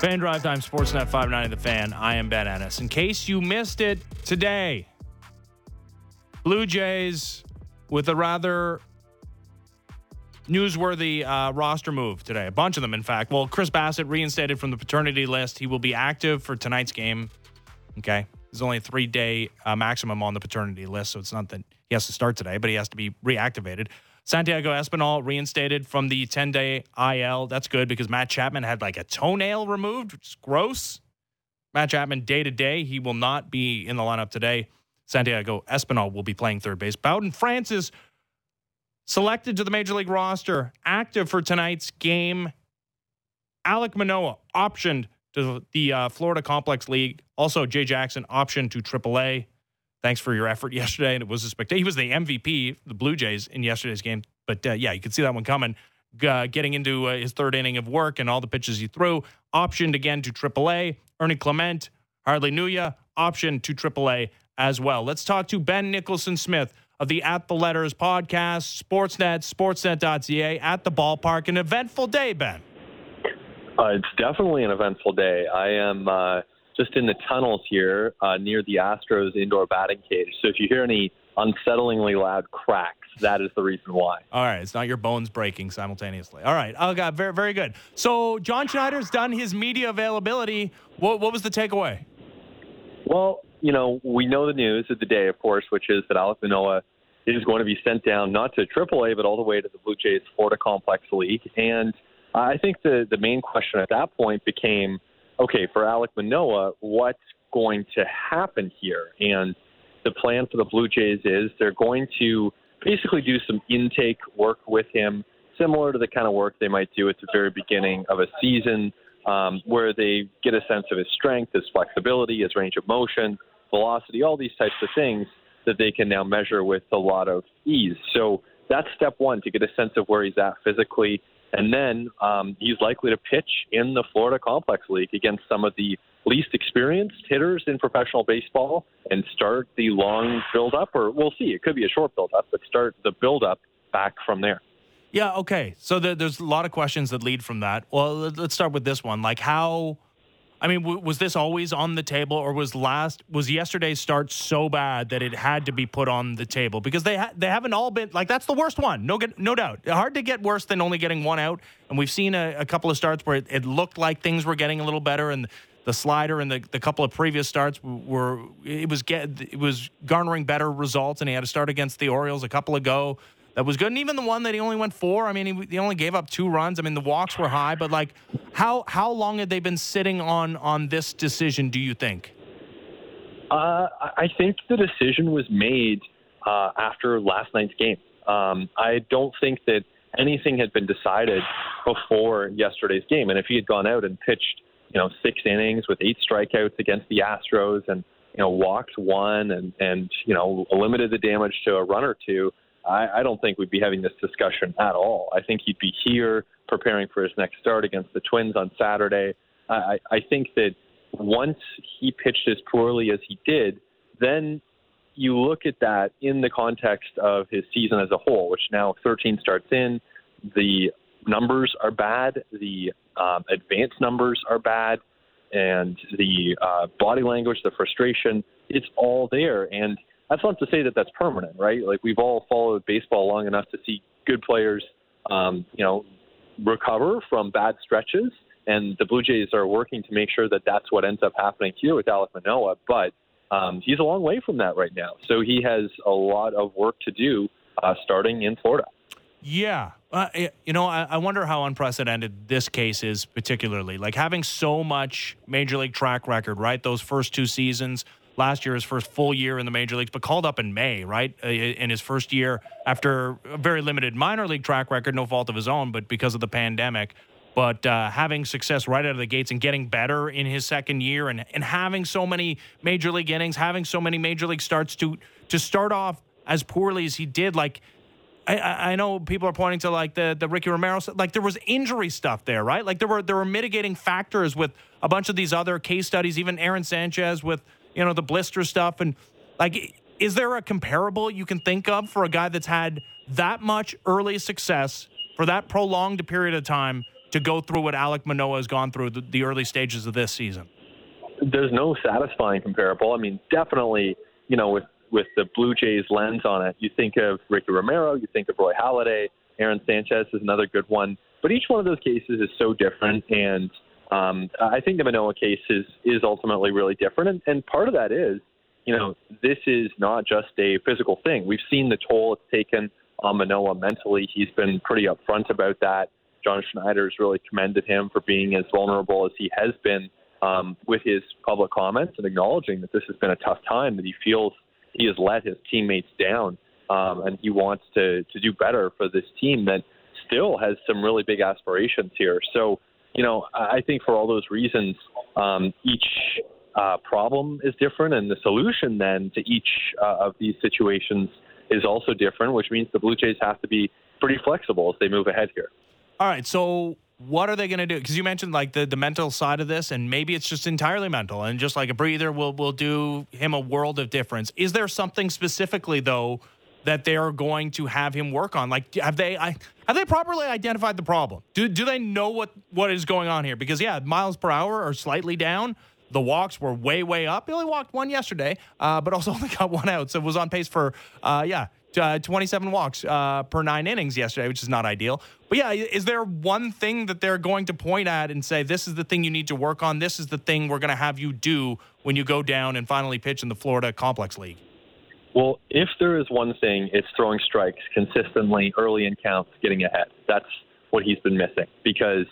Fan Drive Time, Sportsnet five ninety, The Fan. I am Ben Ennis. In case you missed it, Today, Blue Jays with a rather newsworthy uh, roster move today. A bunch of them, in fact. Well, Chris Bassett reinstated from the paternity list. He will be active for tonight's game. Okay. There's only a three-day uh, maximum on the paternity list, so it's not that he has to start today, but he has to be reactivated. Santiago Espinal reinstated from the ten-day I L. That's good because Matt Chapman had like a toenail removed, which is gross. Matt Chapman, day-to-day, he will not be in the lineup today. Santiago Espinal will be playing third base. Bowden Francis selected to the Major League roster, active for tonight's game. Alek Manoah optioned to the uh, Florida Complex League. Also, Jay Jackson optioned to triple A. Thanks for your effort yesterday, and it was a spectacular. He was the M V P, the Blue Jays, in yesterday's game. But, uh, yeah, you could see that one coming. Uh, getting into uh, his third inning of work and all the pitches he threw. Optioned again to triple A. Ernie Clement, Harley Nuya, optioned to triple A as well. Let's talk to Ben Nicholson-Smith of the At the Letters podcast, Sportsnet, sportsnet dot c a, at the ballpark. An eventful day, Ben. Uh, it's definitely an eventful day. I am uh, just in the tunnels here uh, near the Astros indoor batting cage. So if you hear any unsettlingly loud cracks, that is the reason why. All right. It's not your bones breaking simultaneously. All right. Oh, God. Very, very good. So John Schneider's done his media availability. What, what was the takeaway? Well, you know, we know the news of the day, of course, which is that Alek Manoah is going to be sent down not to triple A, but all the way to the Blue Jays Florida Complex League. And uh, I think the, the main question at that point became, okay, for Alek Manoah, what's going to happen here? And the plan for the Blue Jays is they're going to basically do some intake work with him, similar to the kind of work they might do at the very beginning of a season, um, where they get a sense of his strength, his flexibility, his range of motion, velocity, all these types of things that they can now measure with a lot of ease. So that's step one, to get a sense of where he's at physically. And then um, he's likely to pitch in the Florida Complex League against some of the least experienced hitters in professional baseball and start the long build-up, or we'll see. It could be a short build-up, but start the build-up back from there. Yeah, okay. So the, there's a lot of questions that lead from that. Well, let's start with this one. Like how, I mean, w- was this always on the table, or was last was yesterday's start so bad that it had to be put on the table? Because they ha- they haven't all been, like, that's the worst one, no get, no doubt. Hard to get worse than only getting one out. And we've seen a, a couple of starts where it, it looked like things were getting a little better, and the slider and the, the couple of previous starts were it was get it was garnering better results, and he had a start against the Orioles a couple ago that was good, and even the one that he only went four. I mean, he, he only gave up two runs. I mean, the walks were high, but like, how how long had they been sitting on on this decision? Do you think? Uh, I think the decision was made uh, after last night's game. Um, I don't think that anything had been decided before yesterday's game, and if he had gone out and pitched, you know, six innings with eight strikeouts against the Astros and, you know, walked one and, and you know, limited the damage to a run or two, I, I don't think we'd be having this discussion at all. I think he'd be here preparing for his next start against the Twins on Saturday. I, I think that once he pitched as poorly as he did, then you look at that in the context of his season as a whole, which now thirteen starts in, the numbers are bad, the um, advanced numbers are bad, and the uh, body language, the frustration, it's all there. And that's not to say that that's permanent, right? Like, we've all followed baseball long enough to see good players, um, you know, recover from bad stretches. And the Blue Jays are working to make sure that that's what ends up happening here with Alek Manoah. But um, he's a long way from that right now. So he has a lot of work to do uh, starting in Florida. Yeah. Uh, you know, I, I wonder how unprecedented this case is particularly. Like, having so much Major League track record, right? Those first two seasons, last year his first full year in the Major Leagues, but called up in May, right? Uh, in his first year after a very limited minor league track record, no fault of his own, but because of the pandemic. But uh, having success right out of the gates and getting better in his second year and, and having so many Major League innings, having so many Major League starts to to start off as poorly as he did, like, I, I know people are pointing to like the, the Ricky Romero, like there was injury stuff there, right? Like there were there were mitigating factors with a bunch of these other case studies, even Aaron Sanchez with, you know, the blister stuff. And like, is there a comparable you can think of for a guy that's had that much early success for that prolonged period of time to go through what Alek Manoah has gone through the, the early stages of this season? there's no satisfying comparable. I mean, definitely, you know, with, with the Blue Jays lens on it, you think of Ricky Romero, you think of Roy Halladay, Aaron Sanchez is another good one. But each one of those cases is so different, and um, I think the Manoah case is, is ultimately really different. And, and part of that is, you know, this is not just a physical thing. We've seen the toll it's taken on Manoah mentally. He's been pretty upfront about that. John Schneider's really commended him for being as vulnerable as he has been um, with his public comments and acknowledging that this has been a tough time, that he feels he has let his teammates down, um, and he wants to, to do better for this team that still has some really big aspirations here. So, you know, I think for all those reasons, um, each uh, problem is different, and the solution then to each uh, of these situations is also different, which means the Blue Jays have to be pretty flexible as they move ahead here. All right, so what are they going to do? Because you mentioned like the, the mental side of this, and maybe it's just entirely mental, and just like a breather will will do him a world of difference. Is there something specifically though that they are going to have him work on? Like, have they I, have they properly identified the problem? Do do they know what, what is going on here? Because yeah, miles per hour are slightly down. The walks were way way up. He only walked one yesterday, uh, but also only got one out, so was on pace for uh, yeah. Uh, twenty-seven walks uh, per nine innings yesterday, which is not ideal. But yeah, is there one thing that they're going to point at and say, this is the thing you need to work on, this is the thing we're going to have you do when you go down and finally pitch in the Florida Complex League? Well, if there is one thing, it's throwing strikes consistently early in counts, getting ahead. That's what he's been missing because,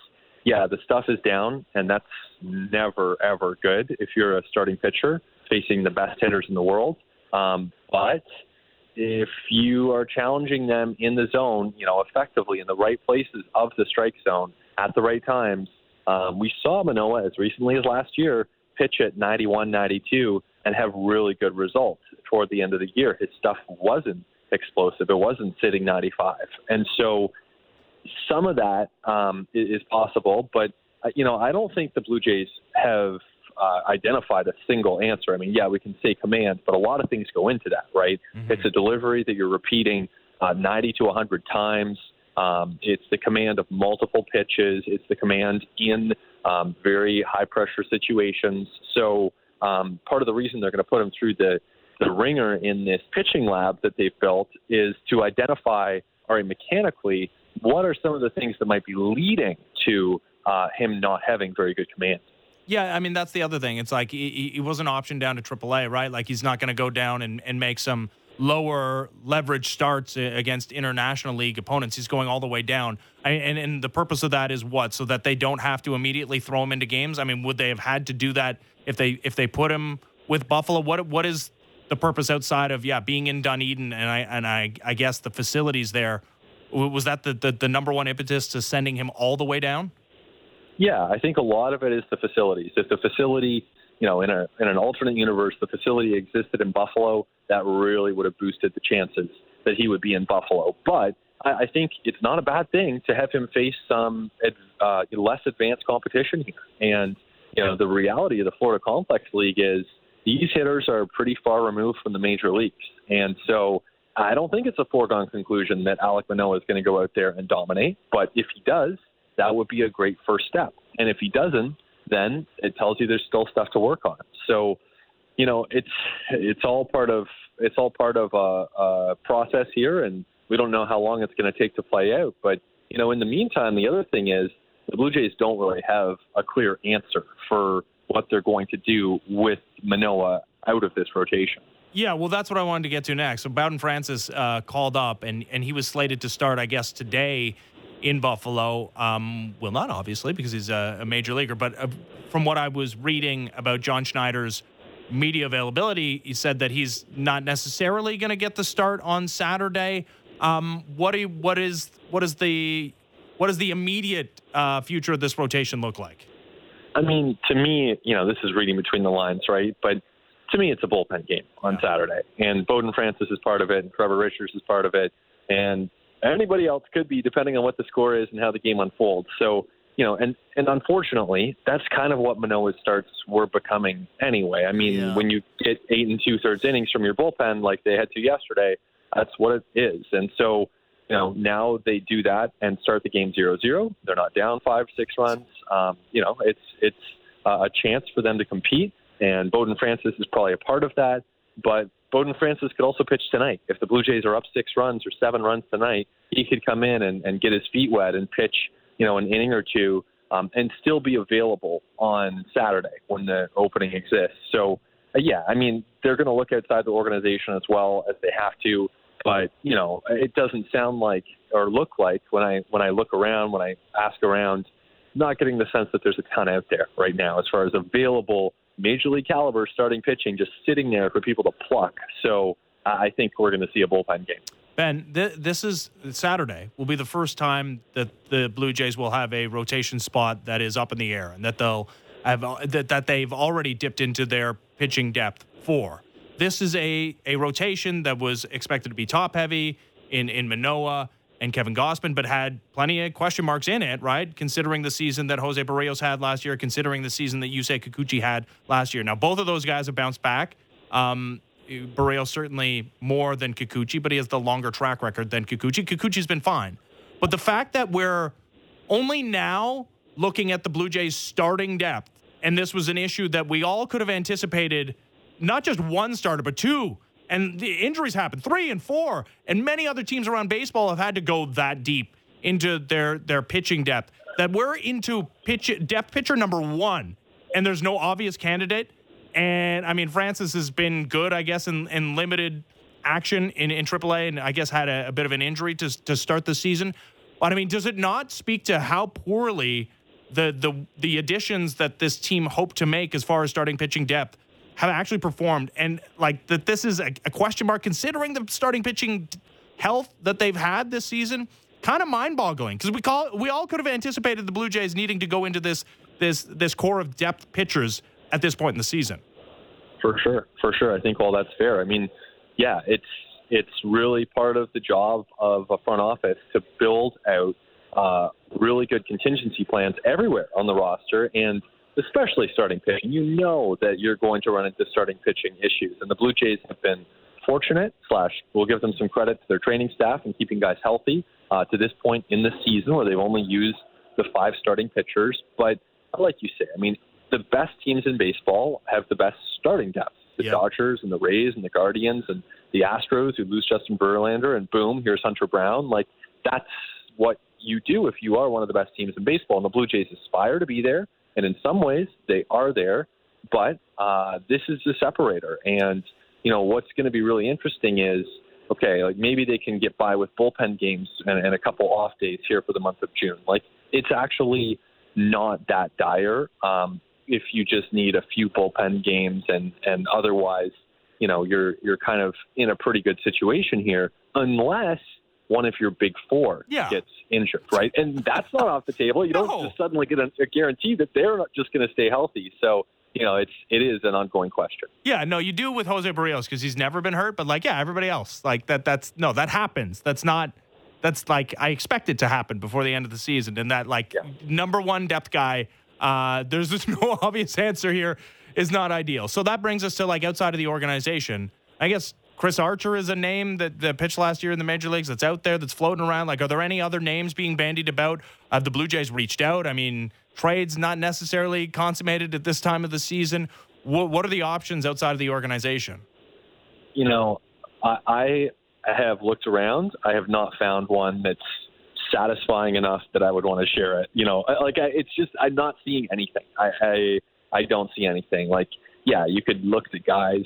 yeah, the stuff is down, and that's never, ever good if you're a starting pitcher facing the best hitters in the world. Um, but... if you are challenging them in the zone, you know, effectively in the right places of the strike zone at the right times, um, we saw Manoah as recently as last year pitch at ninety-one, ninety-two and have really good results toward the end of the year. His stuff wasn't explosive. It wasn't sitting ninety-five. And so some of that um, is possible, but, you know, I don't think the Blue Jays have Uh, identified a single answer. I mean, yeah, we can say commands, but a lot of things go into that, right? Mm-hmm. It's a delivery that you're repeating uh, ninety to one hundred times. Um, it's the command of multiple pitches. It's the command in um, very high-pressure situations. So um, part of the reason they're going to put him through the, the ringer in this pitching lab that they've built is to identify, all right, mechanically, what are some of the things that might be leading to uh, him not having very good command? Yeah, I mean, that's the other thing. It's like he, he wasn't optioned down to triple A, right? Like he's not going to go down and, and make some lower leverage starts against international league opponents. He's going all the way down. I, and, and the purpose of that is what? So that they don't have to immediately throw him into games? I mean, would they have had to do that if they if they put him with Buffalo? What What is the purpose outside of, yeah, being in Dunedin and I and I, I guess the facilities there? Was that the, the, the number one impetus to sending him all the way down? Yeah, I think a lot of it is the facilities. If the facility, you know, in a in an alternate universe, the facility existed in Buffalo, that really would have boosted the chances that he would be in Buffalo. But I, I think it's not a bad thing to have him face some uh, less advanced competition here. And, you know, the reality of the Florida Complex League is these hitters are pretty far removed from the major leagues. And so I don't think it's a foregone conclusion that Alek Manoah is going to go out there and dominate. But if he does, that would be a great first step. And if he doesn't, then it tells you there's still stuff to work on. So, you know, it's it's all part of it's all part of a, a process here, and we don't know how long it's going to take to play out. But, you know, in the meantime, the other thing is the Blue Jays don't really have a clear answer for what they're going to do with Manoah out of this rotation. Yeah, well, that's what I wanted to get to next. So Bowden Francis uh, called up, and, and he was slated to start, I guess, today in Buffalo. Um, well, not obviously because he's a, a major leaguer, but uh, from what I was reading about John Schneider's media availability, he said that he's not necessarily going to get the start on Saturday. Um, what do you, what is what is the what is the immediate uh, future of this rotation look like? I mean, to me, you know, this is reading between the lines, right? But to me, it's a bullpen game on yeah. Saturday, and Bowden Francis is part of it, and Trevor Richards is part of it, and anybody else could be, depending on what the score is and how the game unfolds. So, you know, and, and unfortunately, that's kind of what Manoah's starts were becoming anyway. I mean, yeah. when you get eight and two-thirds innings from your bullpen like they had to yesterday, that's what it is. And so, you know, now they do that and start the game zero zero. They're not down five, six runs. Um, you know, it's it's uh, a chance for them to compete. And Bowden Francis is probably a part of that. But Bowden Francis could also pitch tonight. If the Blue Jays are up six runs or seven runs tonight, he could come in and, and get his feet wet and pitch, you know, an inning or two um, and still be available on Saturday when the opening exists. So, uh, yeah, I mean, they're going to look outside the organization as well as they have to. But, you know, it doesn't sound like or look like when I when I look around, when I ask around, not getting the sense that there's a ton out there right now as far as available Major League caliber starting pitching just sitting there for people to pluck. So uh, I think we're going to see a bullpen game. Ben, th- this is Saturday will be the first time that the Blue Jays will have a rotation spot that is up in the air and that they'll have that, that they've already dipped into their pitching depth for. This is a, a rotation that was expected to be top heavy in, in Manoah and Kevin Gausman, but had plenty of question marks in it, right? Considering the season that José Berríos had last year, considering the season that Yusei Kikuchi had last year. Now, both of those guys have bounced back. Um, Berríos certainly more than Kikuchi, but he has the longer track record than Kikuchi. Kikuchi's been fine. But the fact that we're only now looking at the Blue Jays' starting depth, and this was an issue that we all could have anticipated, not just one starter, but two. And the injuries happen, three and four. And many other teams around baseball have had to go that deep into their, their pitching depth. That we're into pitch depth pitcher number one, and there's no obvious candidate. And, I mean, Francis has been good, I guess, in, in limited action in, in triple A, and I guess had a, a bit of an injury to, to start the season. But, I mean, does it not speak to how poorly the, the, the additions that this team hoped to make as far as starting pitching depth have actually performed, and like that this is a, a question mark considering the starting pitching health that they've had this season? Kind of mind-boggling, because we call we all could have anticipated the Blue Jays needing to go into this this this core of depth pitchers at this point in the season. For sure, for sure. I think all that's fair. I mean, yeah, it's it's really part of the job of a front office to build out uh, really good contingency plans everywhere on the roster, and especially starting pitching. You know that you're going to run into starting pitching issues. And the Blue Jays have been fortunate, slash, we'll give them some credit to their training staff and keeping guys healthy uh, to this point in the season where they've only used the five starting pitchers. But like you say, I mean, the best teams in baseball have the best starting depth. The yep. Dodgers and the Rays and the Guardians and the Astros, who lose Justin Verlander, and boom, here's Hunter Brown. Like, that's what you do if you are one of the best teams in baseball. And the Blue Jays aspire to be there. And in some ways, they are there, but uh, this is the separator. And, you know, what's going to be really interesting is, okay, like maybe they can get by with bullpen games and, and a couple off days here for the month of June. Like, it's actually not that dire um, if you just need a few bullpen games and, and otherwise, you know, you're you're kind of in a pretty good situation here unless one of your big four yeah. gets injured, right? And that's not off the table. You no. don't just suddenly get a, a guarantee that they're not just going to stay healthy. So, you know, it's, it is an ongoing question. Yeah, no, you do with José Berríos because he's never been hurt, but like, yeah, everybody else like that, that's no, that happens. That's not, that's like, I expect it to happen before the end of the season. And that like yeah. number one depth guy, uh, there's just no obvious answer here is not ideal. So that brings us to like outside of the organization, I guess. Chris Archer is a name that, that pitched last year in the major leagues that's out there, that's floating around. Like, are there any other names being bandied about? Uh, the Blue Jays reached out. I mean, trade's not necessarily consummated at this time of the season. W- what are the options outside of the organization? You know, I, I have looked around. I have not found one that's satisfying enough that I would want to share it. You know, like I, it's just I'm not seeing anything. I, I I don't see anything. Like, yeah, you could look at guys,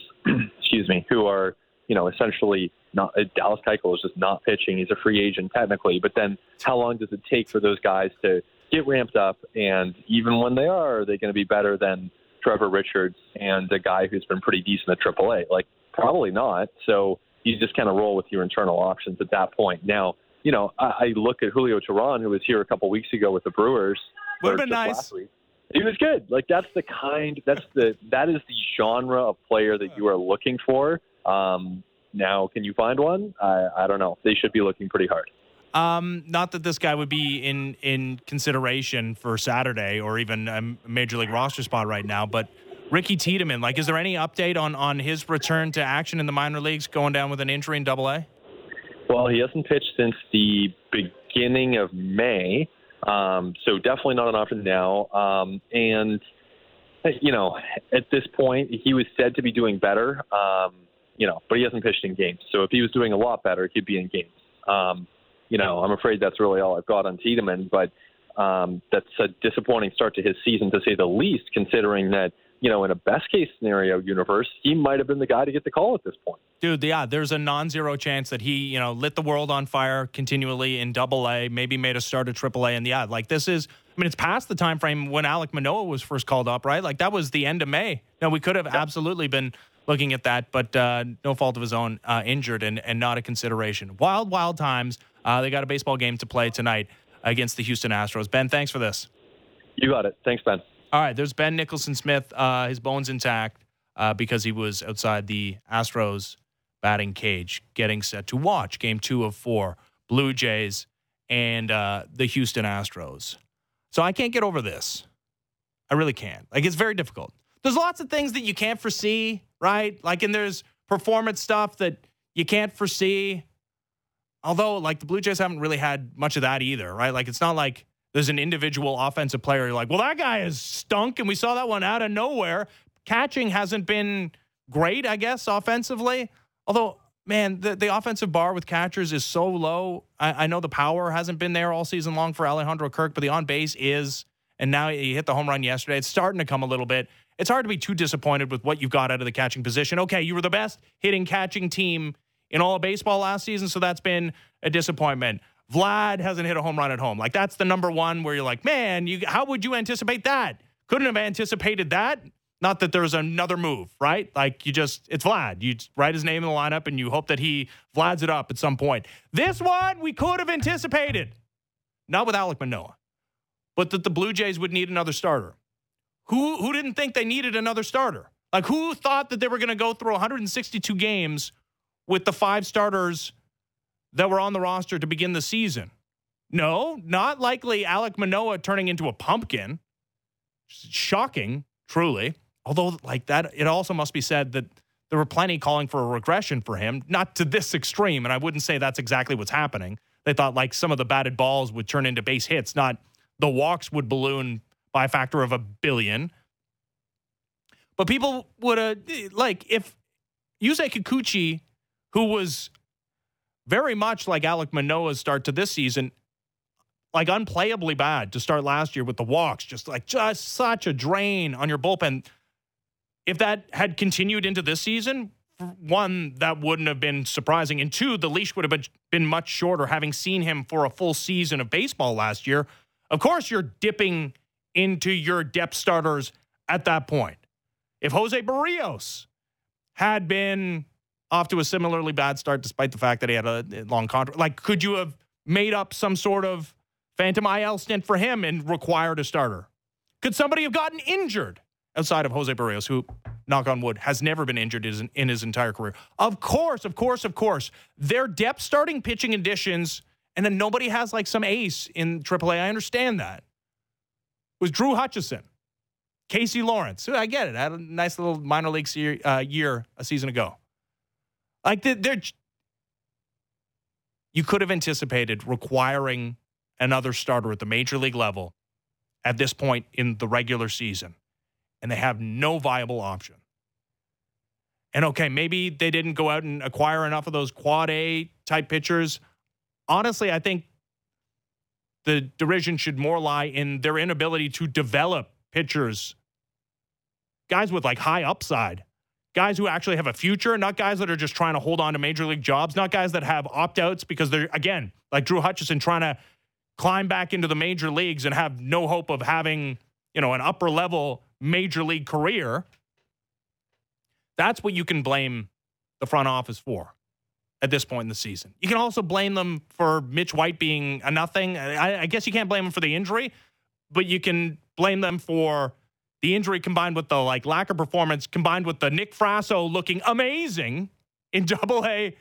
excuse me, who are, you know, essentially not Dallas Keuchel is just not pitching. He's a free agent technically, but then how long does it take for those guys to get ramped up? And even when they are, are they going to be better than Trevor Richards and a guy who's been pretty decent at triple A? Like, probably not. So you just kind of roll with your internal options at that point. Now, you know, I, I look at Julio Teheran, who was here a couple weeks ago with the Brewers. Would have been nice. He was good. Like, that's the kind, that's the, that is the genre of player that you are looking for. Um, now, can you find one? I, I don't know. They should be looking pretty hard. Um, not that this guy would be in, in consideration for Saturday or even a major league roster spot right now, but Ricky Tiedemann, like, is there any update on, on his return to action in the minor leagues going down with an injury in double A? Well, he hasn't pitched since the beginning of May. Um, so definitely not an option now. Um, and you know, at this point, he was said to be doing better, um, you know, but he hasn't pitched in games. So if he was doing a lot better, he'd be in games. Um, you know, I'm afraid that's really all I've got on Tiedemann, but um, that's a disappointing start to his season, to say the least, considering that, you know, in a best-case scenario universe, he might have been the guy to get the call at this point. Dude, yeah, there's a non-zero chance that he, you know, lit the world on fire continually in double A, maybe made a start at triple A, and yeah, like this is, I mean, it's past the time frame when Alek Manoah was first called up, right? Like that was the end of May. Now, we could have yep. absolutely been looking at that, but uh, no fault of his own, uh, injured and, and not a consideration. Wild, wild times. Uh, they got a baseball game to play tonight against the Houston Astros. Ben, thanks for this. You got it. Thanks, Ben. All right, there's Ben Nicholson-Smith, uh, his bones intact uh, because he was outside the Astros batting cage, getting set to watch game two of four, Blue Jays and uh, the Houston Astros. So I can't get over this. I really can't. Like, it's very difficult. There's lots of things that you can't foresee, right? Like, and there's performance stuff that you can't foresee. Although, like, the Blue Jays haven't really had much of that either, right? Like, it's not like there's an individual offensive player you're like, well, that guy is stunk, and we saw that one out of nowhere. Catching hasn't been great, I guess, offensively. Although, man, the, the offensive bar with catchers is so low. I, I know the power hasn't been there all season long for Alejandro Kirk, but the on-base is, and now he hit the home run yesterday. It's starting to come a little bit. It's hard to be too disappointed with what you've got out of the catching position. Okay, you were the best hitting catching team in all of baseball last season, so that's been a disappointment. Vlad hasn't hit a home run at home. Like, that's the number one where you're like, man, you how would you anticipate that? Couldn't have anticipated that. Not that there's another move, right? Like, you just, it's Vlad. You write his name in the lineup, and you hope that he Vlad's it up at some point. This one, we could have anticipated. Not with Alek Manoah. But that the Blue Jays would need another starter. Who, who didn't think they needed another starter? Like, who thought that they were going to go through one hundred sixty-two games with the five starters that were on the roster to begin the season? No, not likely Alek Manoah turning into a pumpkin. Shocking, truly. Although, like that, it also must be said that there were plenty calling for a regression for him, not to this extreme, and I wouldn't say that's exactly what's happening. They thought, like, some of the batted balls would turn into base hits, not the walks would balloon by a factor of a billion. But people would, uh, like, if Yusei Kikuchi, who was very much like Alek Manoah's start to this season, like unplayably bad to start last year with the walks, just like just such a drain on your bullpen. If that had continued into this season, one, that wouldn't have been surprising. And two, the leash would have been much shorter, having seen him for a full season of baseball last year. Of course, you're dipping into your depth starters at that point. If José Berríos had been off to a similarly bad start, despite the fact that he had a long contract. Like, could you have made up some sort of phantom I L stint for him and required a starter? Could somebody have gotten injured outside of José Berríos, who, knock on wood, has never been injured in his entire career? Of course, of course, of course. Their depth starting pitching additions, and then nobody has, like, some ace in triple A. I understand that. It was Drew Hutchison, Casey Lawrence. I get it. I had a nice little minor league se- uh, year a season ago. Like, they're, you could have anticipated requiring another starter at the major league level at this point in the regular season, and they have no viable option. And, okay, maybe they didn't go out and acquire enough of those quad-A-type pitchers. Honestly, I think the derision should more lie in their inability to develop pitchers, guys with, like, high upside. Guys who actually have a future, not guys that are just trying to hold on to major league jobs, not guys that have opt-outs because they're, again, like Drew Hutchison, trying to climb back into the major leagues and have no hope of having, you know, an upper-level major league career. That's what you can blame the front office for at this point in the season. You can also blame them for Mitch White being a nothing. I, I guess you can't blame him for the injury, but you can blame them for the injury combined with the, like, lack of performance, combined with the Nick Frasso looking amazing in double A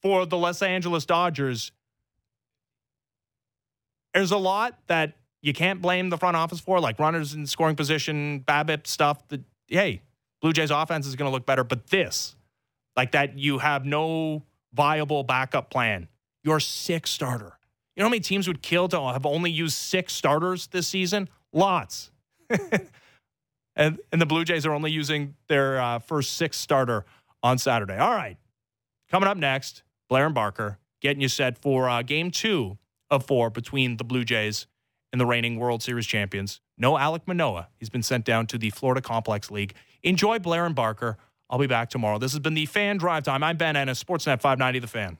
for the Los Angeles Dodgers. There's a lot that you can't blame the front office for, like runners in scoring position, BABIP stuff. That, hey, Blue Jays offense is going to look better. But this, like that, you have no viable backup plan. Your sixth starter. You know how many teams would kill to have only used six starters this season? Lots. And and the Blue Jays are only using their uh, first six starter on Saturday. All right. Coming up next, Blair and Barker getting you set for uh, game two of four between the Blue Jays and the reigning World Series champions. No Alek Manoah. He's been sent down to the Florida Complex League. Enjoy Blair and Barker. I'll be back tomorrow. This has been the Fan Drive Time. I'm Ben Ennis, Sportsnet five ninety The Fan.